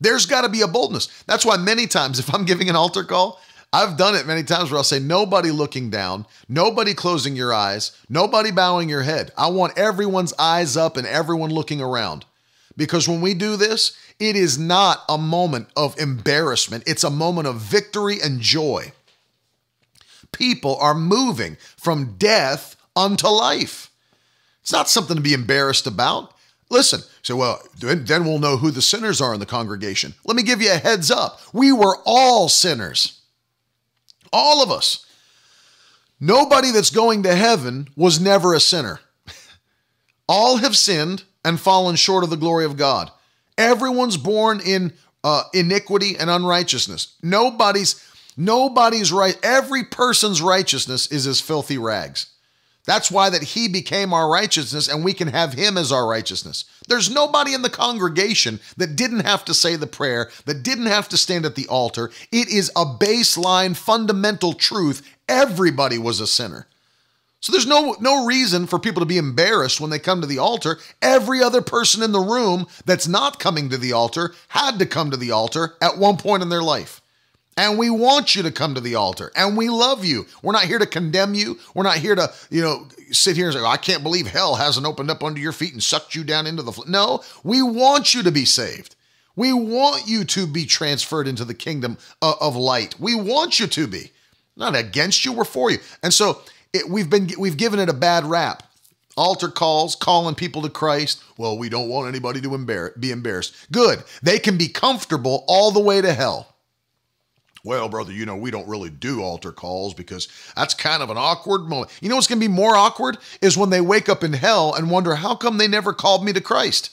There's got to be a boldness. That's why many times if I'm giving an altar call, I've done it many times where I'll say, nobody looking down, nobody closing your eyes, nobody bowing your head. I want everyone's eyes up and everyone looking around. Because when we do this, it is not a moment of embarrassment. It's a moment of victory and joy. People are moving from death unto life. It's not something to be embarrassed about. Listen, so well, then we'll know who the sinners are in the congregation. Let me give you a heads up. We were all sinners. All of us. Nobody that's going to heaven was never a sinner. All have sinned and fallen short of the glory of God. Everyone's born in uh, iniquity and unrighteousness. Nobody's Nobody's right. Every person's righteousness is as filthy rags. That's why that he became our righteousness and we can have him as our righteousness. There's nobody in the congregation that didn't have to say the prayer, that didn't have to stand at the altar. It is a baseline, fundamental truth. Everybody was a sinner. So there's no, no reason for people to be embarrassed when they come to the altar. Every other person in the room that's not coming to the altar had to come to the altar at one point in their life. And we want you to come to the altar and we love you. We're not here to condemn you. We're not here to, you know, sit here and say, I can't believe hell hasn't opened up under your feet and sucked you down into the floor. No, we want you to be saved. We want you to be transferred into the kingdom of light. We want you to be. Not against you, we're for you. And so it, we've been, we've given it a bad rap. Altar calls, calling people to Christ. Well, we don't want anybody to embarrass, be embarrassed. Good. They can be comfortable all the way to hell. Well, brother, you know, we don't really do altar calls because that's kind of an awkward moment. You know what's going to be more awkward is when they wake up in hell and wonder, how come they never called me to Christ?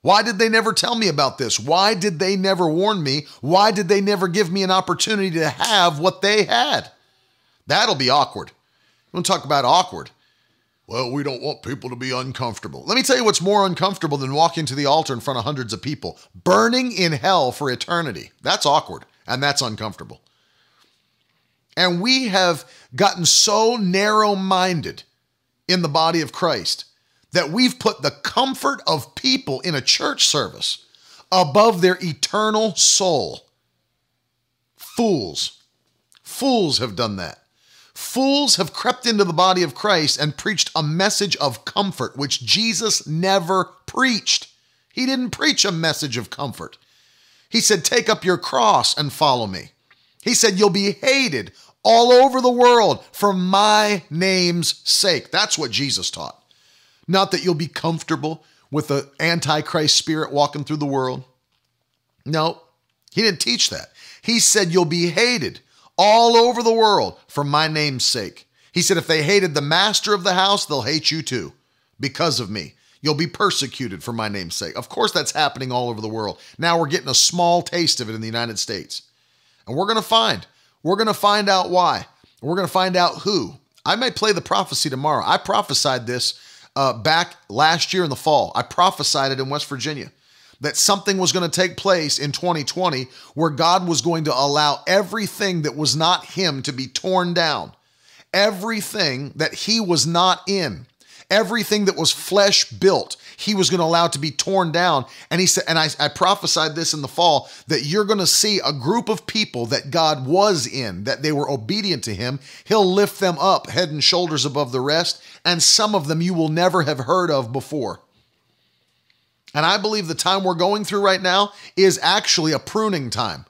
Why did they never tell me about this? Why did they never warn me? Why did they never give me an opportunity to have what they had? That'll be awkward. We'll talk about awkward. Well, we don't want people to be uncomfortable. Let me tell you what's more uncomfortable than walking to the altar in front of hundreds of people. Burning in hell for eternity. That's awkward. And that's uncomfortable. And we have gotten so narrow-minded in the body of Christ that we've put the comfort of people in a church service above their eternal soul. Fools. Fools have done that. Fools have crept into the body of Christ and preached a message of comfort, which Jesus never preached. He didn't preach a message of comfort. He said, take up your cross and follow me. He said, you'll be hated all over the world for my name's sake. That's what Jesus taught. Not that you'll be comfortable with the Antichrist spirit walking through the world. No, he didn't teach that. He said, you'll be hated all over the world for my name's sake. He said, if they hated the master of the house, they'll hate you too because of me. You'll be persecuted for my name's sake. Of course, that's happening all over the world. Now we're getting a small taste of it in the United States. And we're going to find. We're going to find out why. We're going to find out who. I might play the prophecy tomorrow. I prophesied this uh, back last year in the fall. I prophesied it in West Virginia that something was going to take place in twenty twenty where God was going to allow everything that was not him to be torn down. Everything that he was not in. Everything that was flesh built, he was going to allow to be torn down. And he said, and I, I prophesied this in the fall, that you're going to see a group of people that God was in, that they were obedient to him. He'll lift them up head and shoulders above the rest. And some of them you will never have heard of before. And I believe the time we're going through right now is actually a pruning time,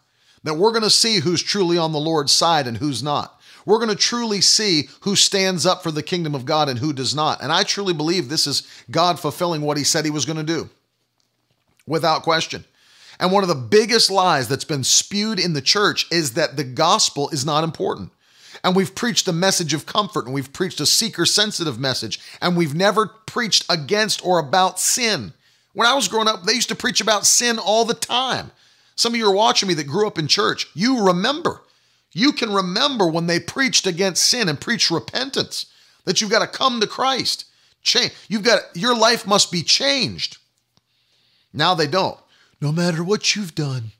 that we're going to see who's truly on the Lord's side and who's not. We're going to truly see who stands up for the kingdom of God and who does not. And I truly believe this is God fulfilling what he said he was going to do, without question. And one of the biggest lies that's been spewed in the church is that the gospel is not important. And we've preached a message of comfort, and we've preached a seeker-sensitive message, and we've never preached against or about sin. When I was growing up, they used to preach about sin all the time. Some of you are watching me that grew up in church. You remember. You can remember when they preached against sin and preached repentance, that you've got to come to Christ. Change. You've got your life must be changed. Now they don't. No matter what you've done,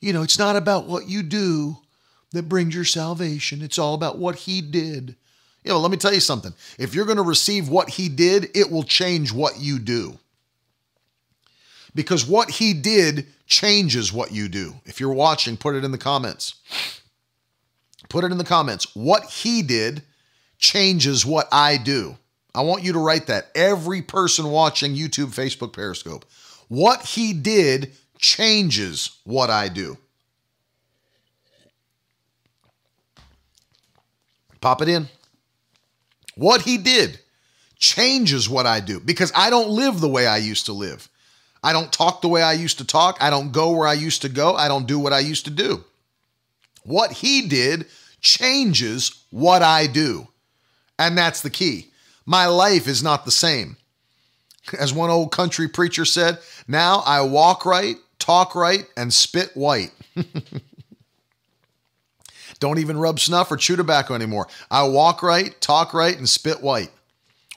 you know, it's not about what you do that brings your salvation. It's all about what he did. You know, let me tell you something. If you're going to receive what he did, it will change what you do. Because what he did changes what you do. If you're watching, put it in the comments. Put it in the comments. What he did changes what I do. I want you to write that. Every person watching YouTube, Facebook, Periscope. What he did changes what I do. Pop it in. What he did changes what I do, because I don't live the way I used to live. I don't talk the way I used to talk. I don't go where I used to go. I don't do what I used to do. What he did changes what I do. And that's the key. My life is not the same. As one old country preacher said, now I walk right, talk right, and spit white. Don't even rub snuff or chew tobacco anymore. I walk right, talk right, and spit white.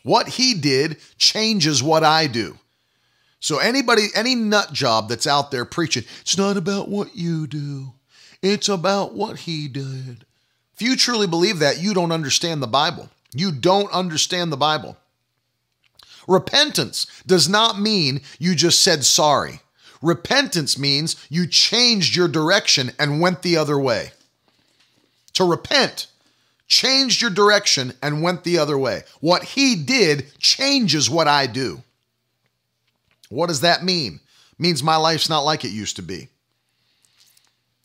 What he did changes what I do. So anybody, any nut job that's out there preaching, it's not about what you do. It's about what he did. If you truly believe that, you don't understand the Bible. You don't understand the Bible. Repentance does not mean you just said sorry. Repentance means you changed your direction and went the other way. To repent, changed your direction and went the other way. What he did changes what I do. What does that mean? It means my life's not like it used to be.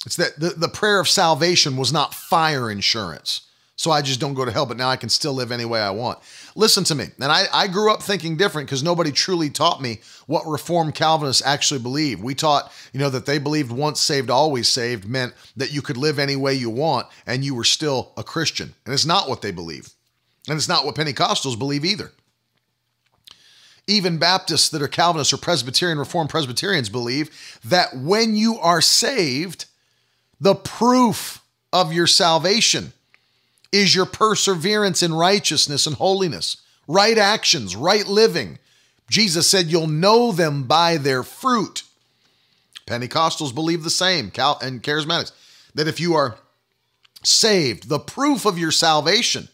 It's that the, the prayer of salvation was not fire insurance. So I just don't go to hell, but now I can still live any way I want. Listen to me. And I, I grew up thinking different because nobody truly taught me what Reformed Calvinists actually believe. We taught, you know, that they believed once saved, always saved meant that you could live any way you want and you were still a Christian. And it's not what they believe. And it's not what Pentecostals believe either. Even Baptists that are Calvinists or Presbyterian, Reformed Presbyterians believe that when you are saved, the proof of your salvation is your perseverance in righteousness and holiness, right actions, right living. Jesus said, you'll know them by their fruit. Pentecostals believe the same, Cal- and charismatics, that if you are saved, the proof of your salvation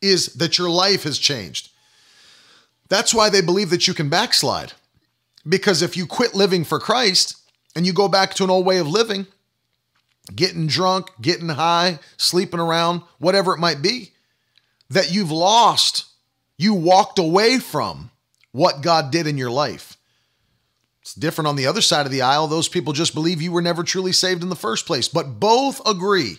is that your life has changed. That's why they believe that you can backslide, because if you quit living for Christ and you go back to an old way of living, getting drunk, getting high, sleeping around, whatever it might be, that you've lost, you walked away from what God did in your life. It's different on the other side of the aisle. Those people just believe you were never truly saved in the first place. But both agree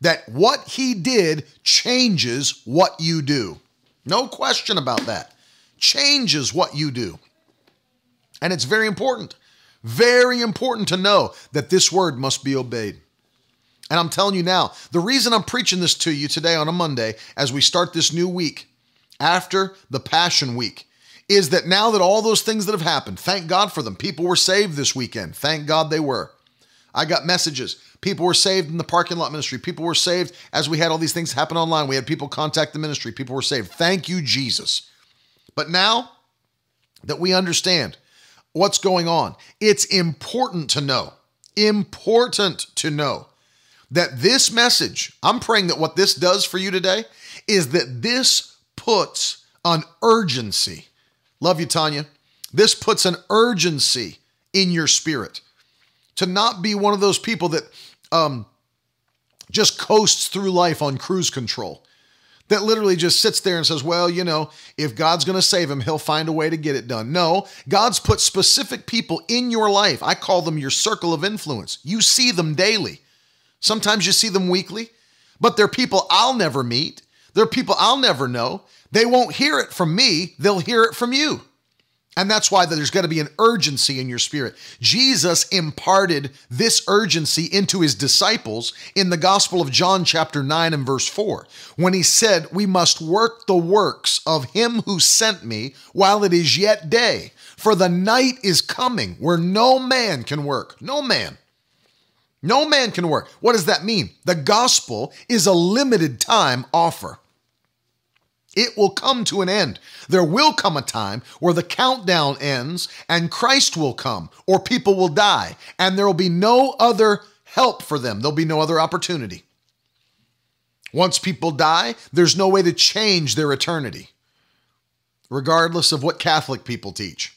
that what he did changes what you do. No question about that. Changes what you do. And it's very important, very important to know that this word must be obeyed. And I'm telling you now, the reason I'm preaching this to you today on a Monday, as we start this new week after the Passion Week, is that now that all those things that have happened, thank God for them. People were saved this weekend. Thank God they were. I got messages. People were saved in the parking lot ministry. People were saved as we had all these things happen online. We had people contact the ministry. People were saved. Thank you, Jesus. But now that we understand what's going on, it's important to know, important to know that this message, I'm praying that what this does for you today is that this puts an urgency. Love you, Tanya. This puts an urgency in your spirit to not be one of those people that um, just coasts through life on cruise control, that literally just sits there and says, well, you know, if God's going to save him, he'll find a way to get it done. No, God's put specific people in your life. I call them your circle of influence. You see them daily. Sometimes you see them weekly, but they're people I'll never meet. They're people I'll never know. They won't hear it from me. They'll hear it from you. And that's why there's got to be an urgency in your spirit. Jesus imparted this urgency into his disciples in the Gospel of John chapter nine and verse four, when he said, we must work the works of him who sent me while it is yet day, for the night is coming where no man can work. No man. No man can work. What does that mean? The gospel is a limited time offer. It will come to an end. There will come a time where the countdown ends and Christ will come, or people will die, and there will be no other help for them. There'll be no other opportunity. Once people die, there's no way to change their eternity, regardless of what Catholic people teach.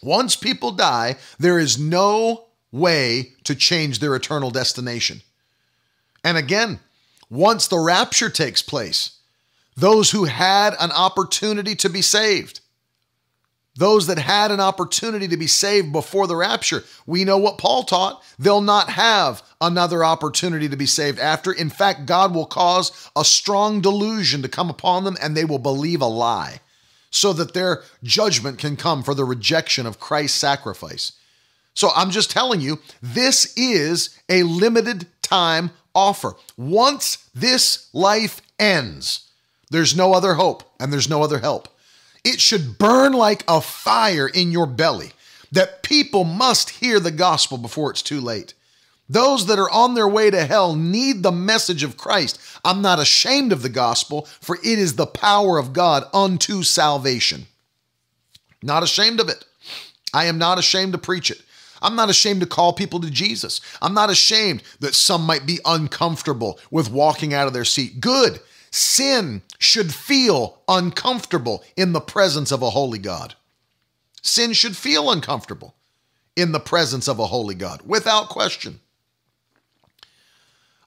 Once people die, there is no way to change their eternal destination. And again, once the rapture takes place, those who had an opportunity to be saved, those that had an opportunity to be saved before the rapture, we know what Paul taught. They'll not have another opportunity to be saved after. In fact, God will cause a strong delusion to come upon them, and they will believe a lie so that their judgment can come for the rejection of Christ's sacrifice. So I'm just telling you, this is a limited time offer. Once this life ends, there's no other hope and there's no other help. It should burn like a fire in your belly that people must hear the gospel before it's too late. Those that are on their way to hell need the message of Christ. I'm not ashamed of the gospel, for it is the power of God unto salvation. Not ashamed of it. I am not ashamed to preach it. I'm not ashamed to call people to Jesus. I'm not ashamed that some might be uncomfortable with walking out of their seat. Good. Sin should feel uncomfortable in the presence of a holy God. Sin should feel uncomfortable in the presence of a holy God, without question.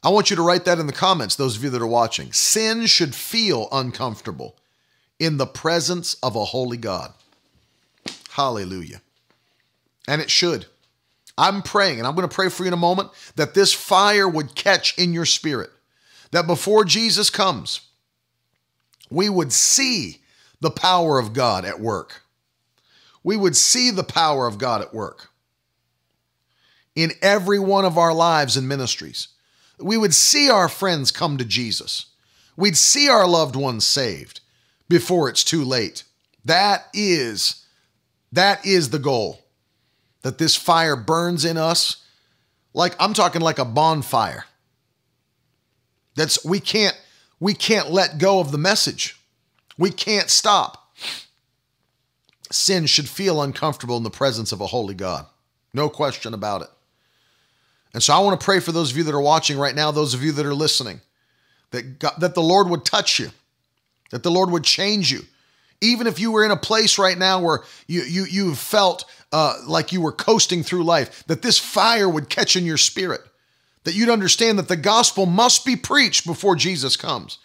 I want you to write that in the comments, those of you that are watching. Sin should feel uncomfortable in the presence of a holy God. Hallelujah. And it should. I'm praying, and I'm going to pray for you in a moment, that this fire would catch in your spirit, that before Jesus comes, we would see the power of God at work. We would see the power of God at work in every one of our lives and ministries. We would see our friends come to Jesus. We'd see our loved ones saved before it's too late. That is, that is the goal, that this fire burns in us. Like, I'm talking like a bonfire. That's, we can't, we can't let go of the message. We can't stop. Sin should feel uncomfortable in the presence of a holy God. No question about it. And so I want to pray for those of you that are watching right now, those of you that are listening, that God, that the Lord would touch you, that the Lord would change you. Even if you were in a place right now where you, you, you felt uh, like you were coasting through life, that this fire would catch in your spirit, that you'd understand that the gospel must be preached before Jesus comes.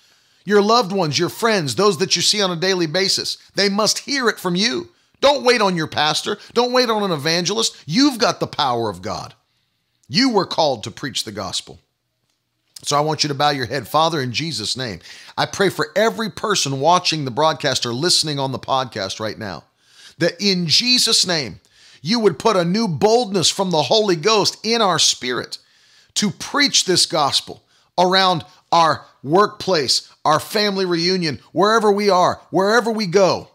Your loved ones, your friends, those that you see on a daily basis, they must hear it from you. Don't wait on your pastor. Don't wait on an evangelist. You've got the power of God. You were called to preach the gospel. So I want you to bow your head. Father, in Jesus' name, I pray for every person watching the broadcast or listening on the podcast right now, that in Jesus' name, you would put a new boldness from the Holy Ghost in our spirit to preach this gospel around our workplace, our family reunion, wherever we are, wherever we go,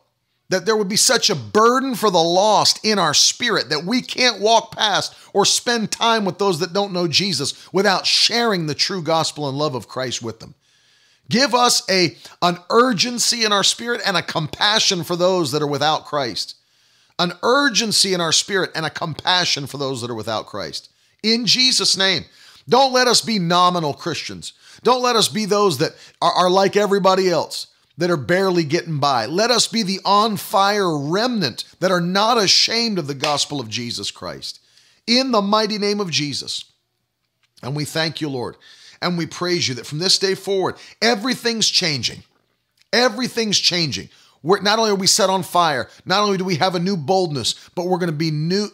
that there would be such a burden for the lost in our spirit that we can't walk past or spend time with those that don't know Jesus without sharing the true gospel and love of Christ with them. Give us a, an urgency in our spirit and a compassion for those that are without Christ. An urgency in our spirit and a compassion for those that are without Christ. In Jesus' name. Don't let us be nominal Christians. Don't let us be those that are, are like everybody else, that are barely getting by. Let us be the on-fire remnant that are not ashamed of the gospel of Jesus Christ. In the mighty name of Jesus. And we thank you, Lord. And we praise you that from this day forward, everything's changing. Everything's changing. We're, not only are we set on fire, not only do we have a new boldness, but we're going to be new.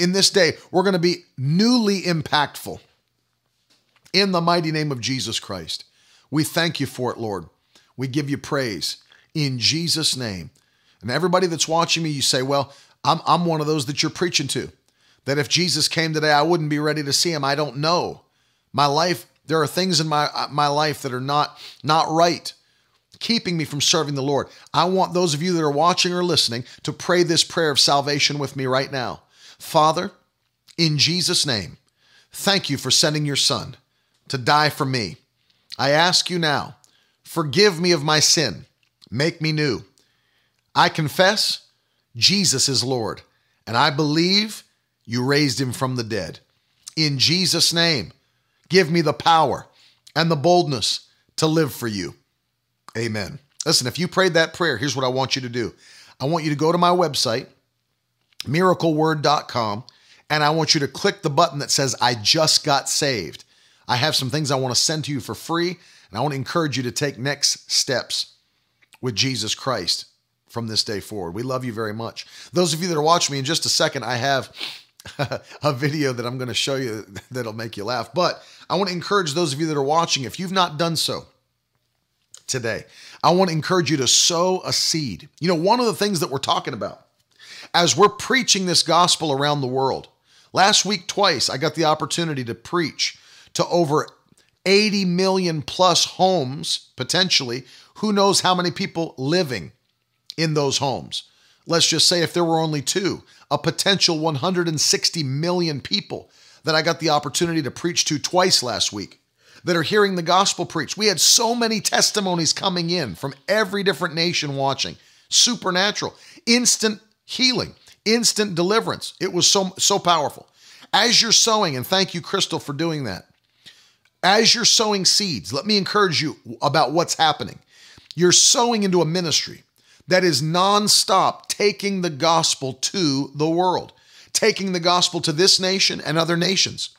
In this day, we're going to be newly impactful. In the mighty name of Jesus Christ. We thank you for it, Lord. We give you praise in Jesus' name. And everybody that's watching me, you say, well, I'm, I'm one of those that you're preaching to, that if Jesus came today, I wouldn't be ready to see him. I don't know. My life, there are things in my, my life that are not, not right, keeping me from serving the Lord. I want those of you that are watching or listening to pray this prayer of salvation with me right now. Father, in Jesus' name, thank you for sending your son to die for me. I ask you now, forgive me of my sin. Make me new. I confess Jesus is Lord, and I believe you raised him from the dead. In Jesus' name, give me the power and the boldness to live for you. Amen. Listen, if you prayed that prayer, here's what I want you to do. I want you to go to my website, miracle word dot com, and I want you to click the button that says, I just got saved. I have some things I want to send to you for free. And I want to encourage you to take next steps with Jesus Christ from this day forward. We love you very much. Those of you that are watching me, in just a second, I have a video that I'm going to show you that'll make you laugh. But I want to encourage those of you that are watching, if you've not done so today, I want to encourage you to sow a seed. You know, one of the things that we're talking about as we're preaching this gospel around the world, last week twice, I got the opportunity to preach to over eighty million plus homes, potentially. Who knows how many people living in those homes? Let's just say if there were only two, a potential one hundred sixty million people that I got the opportunity to preach to twice last week that are hearing the gospel preached. We had so many testimonies coming in from every different nation watching. Supernatural, instant healing, instant deliverance. It was so, so powerful. As you're sowing, and thank you, Crystal, for doing that, as you're sowing seeds, let me encourage you about what's happening. You're sowing into a ministry that is nonstop taking the gospel to the world, taking the gospel to this nation and other nations.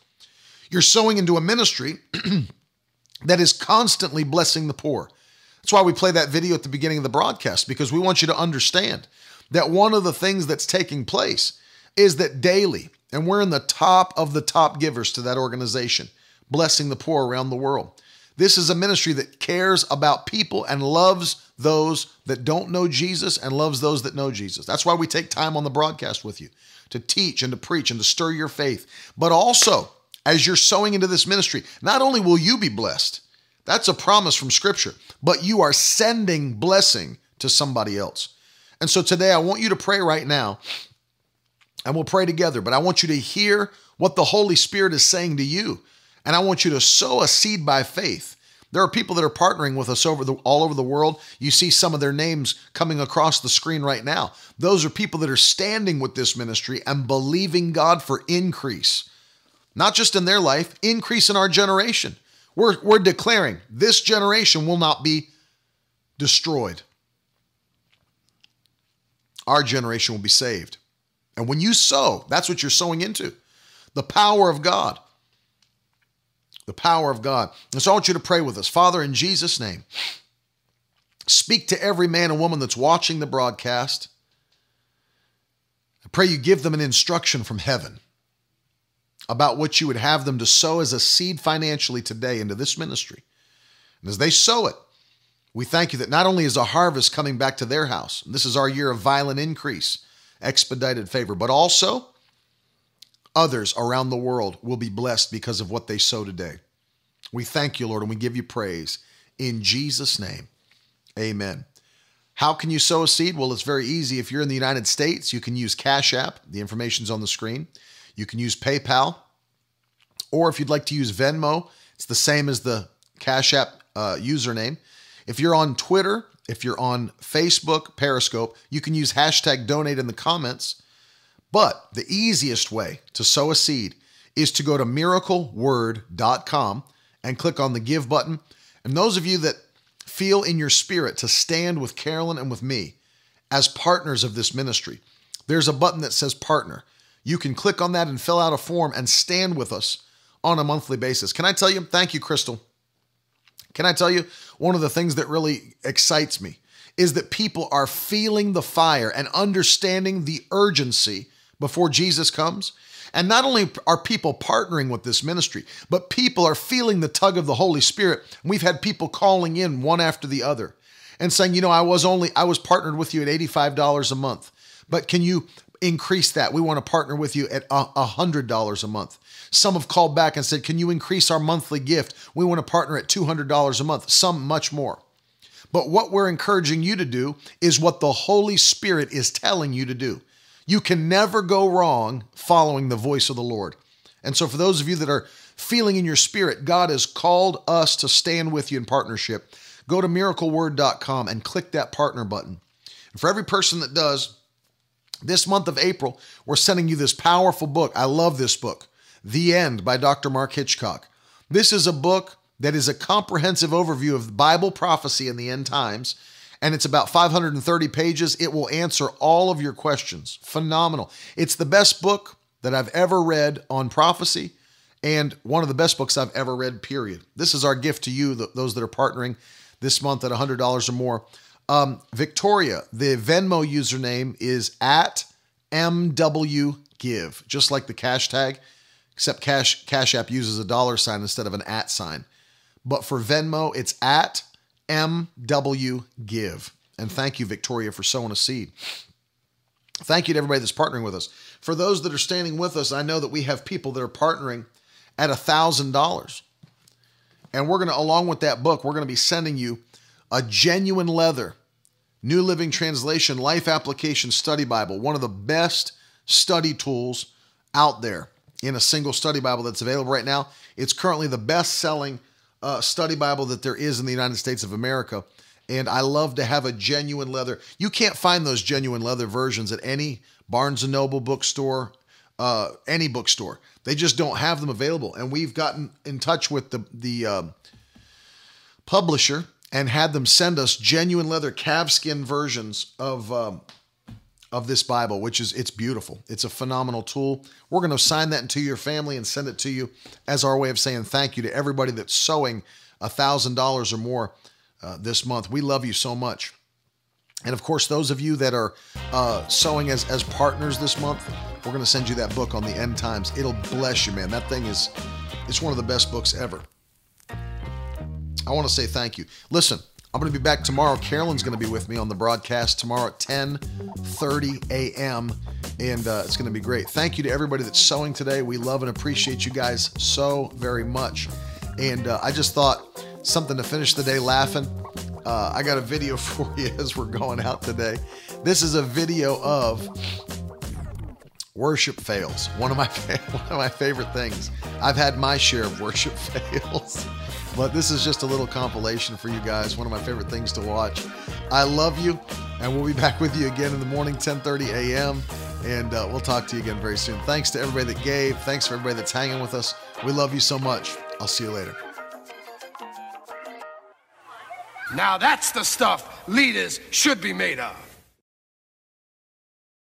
You're sowing into a ministry that is constantly blessing the poor. That's why we play that video at the beginning of the broadcast, because we want you to understand that one of the things that's taking place is that daily, and we're in the top of the top givers to that organization, blessing the poor around the world. This is a ministry that cares about people and loves those that don't know Jesus and loves those that know Jesus. That's why we take time on the broadcast with you to teach and to preach and to stir your faith. But also, as you're sowing into this ministry, not only will you be blessed, that's a promise from Scripture, but you are sending blessing to somebody else. And so today I want you to pray right now, and we'll pray together, but I want you to hear what the Holy Spirit is saying to you. And I want you to sow a seed by faith. There are people that are partnering with us over the, all over the world. You see some of their names coming across the screen right now. Those are people that are standing with this ministry and believing God for increase. Not just in their life, increase in our generation. We're, we're declaring this generation will not be destroyed. Our generation will be saved. And when you sow, that's what you're sowing into. The power of God. The power of God. And so I want you to pray with us. Father, in Jesus' name, speak to every man and woman that's watching the broadcast. I pray you give them an instruction from heaven about what you would have them to sow as a seed financially today into this ministry. And as they sow it, we thank you that not only is a harvest coming back to their house, and this is our year of violent increase, expedited favor, but also others around the world will be blessed because of what they sow today. We thank you, Lord, and we give you praise in Jesus' name. Amen. How can you sow a seed? Well, it's very easy. If you're in the United States, you can use Cash App. The information's on the screen. You can use PayPal, or if you'd like to use Venmo, it's the same as the Cash App uh, username. If you're on Twitter, if you're on Facebook, Periscope, you can use hashtag donate in the comments. But the easiest way to sow a seed is to go to miracle word dot com and click on the give button. And those of you that Feel in your spirit to stand with Carolyn and with me as partners of this ministry. There's a button that says partner. You can click on that and fill out a form and stand with us on a monthly basis. Can I tell you, thank you, Crystal. Can I tell you, one of the things that really excites me is that people are feeling the fire and understanding the urgency before Jesus comes. And not only are people partnering with this ministry, but people are feeling the tug of the Holy Spirit. We've had people calling in one after the other and saying, you know, I was only, I was partnered with you at eighty-five dollars a month, but can you increase that? We want to partner with you at one hundred dollars a month. Some have called back and said, can you increase our monthly gift? We want to partner at two hundred dollars a month, some much more. But what we're encouraging you to do is what the Holy Spirit is telling you to do. You can never go wrong following the voice of the Lord. And so for those of you that are feeling in your spirit, God has called us to stand with you in partnership. Go to miracle word dot com and click that partner button. And for every person that does, this month of April, we're sending you this powerful book. I love this book, The End by Doctor Mark Hitchcock. This is a book that is a comprehensive overview of Bible prophecy in the end times, and it's about five hundred thirty pages. It will answer all of your questions. Phenomenal. It's the best book that I've ever read on prophecy, and one of the best books I've ever read, period. This is our gift to you, those that are partnering this month at one hundred dollars or more. Um, Victoria, the Venmo username is at M W Give, just like the cash tag, except Cash, Cash App uses a dollar sign instead of an at sign. But for Venmo, it's at M W Give. And thank you, Victoria, for sowing a seed. Thank you to everybody that's partnering with us. For those that are standing with us, I know that we have people that are partnering at one thousand dollars. And we're going to, along with that book, we're going to be sending you a genuine leather, New Living Translation, Life Application Study Bible, one of the best study tools out there in a single study Bible that's available right now. It's currently the best-selling Uh, study Bible that there is in the United States of America. And I love to have a genuine leather. You can't find those genuine leather versions at any Barnes and Noble bookstore, uh, any bookstore. They just don't have them available. And we've gotten in touch with the, the um, publisher and had them send us genuine leather calfskin versions of um, of this Bible, which is, it's beautiful. It's a phenomenal tool. We're going to sign that into your family and send it to you as our way of saying thank you to everybody that's sowing one thousand dollars or more uh, this month. We love you so much. And of course, those of you that are uh, sowing as, as partners this month, we're going to send you that book on the end times. It'll bless you, man. That thing is, it's one of the best books ever. I want to say thank you. Listen, I'm going to be back tomorrow. Carolyn's going to be with me on the broadcast tomorrow at ten thirty a.m. And uh, it's going to be great. Thank you to everybody that's sewing today. We love and appreciate you guys so very much. And uh, I just thought something to finish the day laughing. Uh, I got a video for you as we're going out today. This is a video of worship fails. One of my one of my favorite things. I've had my share of worship fails. But this is just a little compilation for you guys. One of my favorite things to watch. I love you, and we'll be back with you again in the morning, ten thirty a.m., and uh, we'll talk to you again very soon. Thanks to everybody that gave. Thanks for everybody that's hanging with us. We love you so much. I'll see you later. Now that's the stuff leaders should be made of.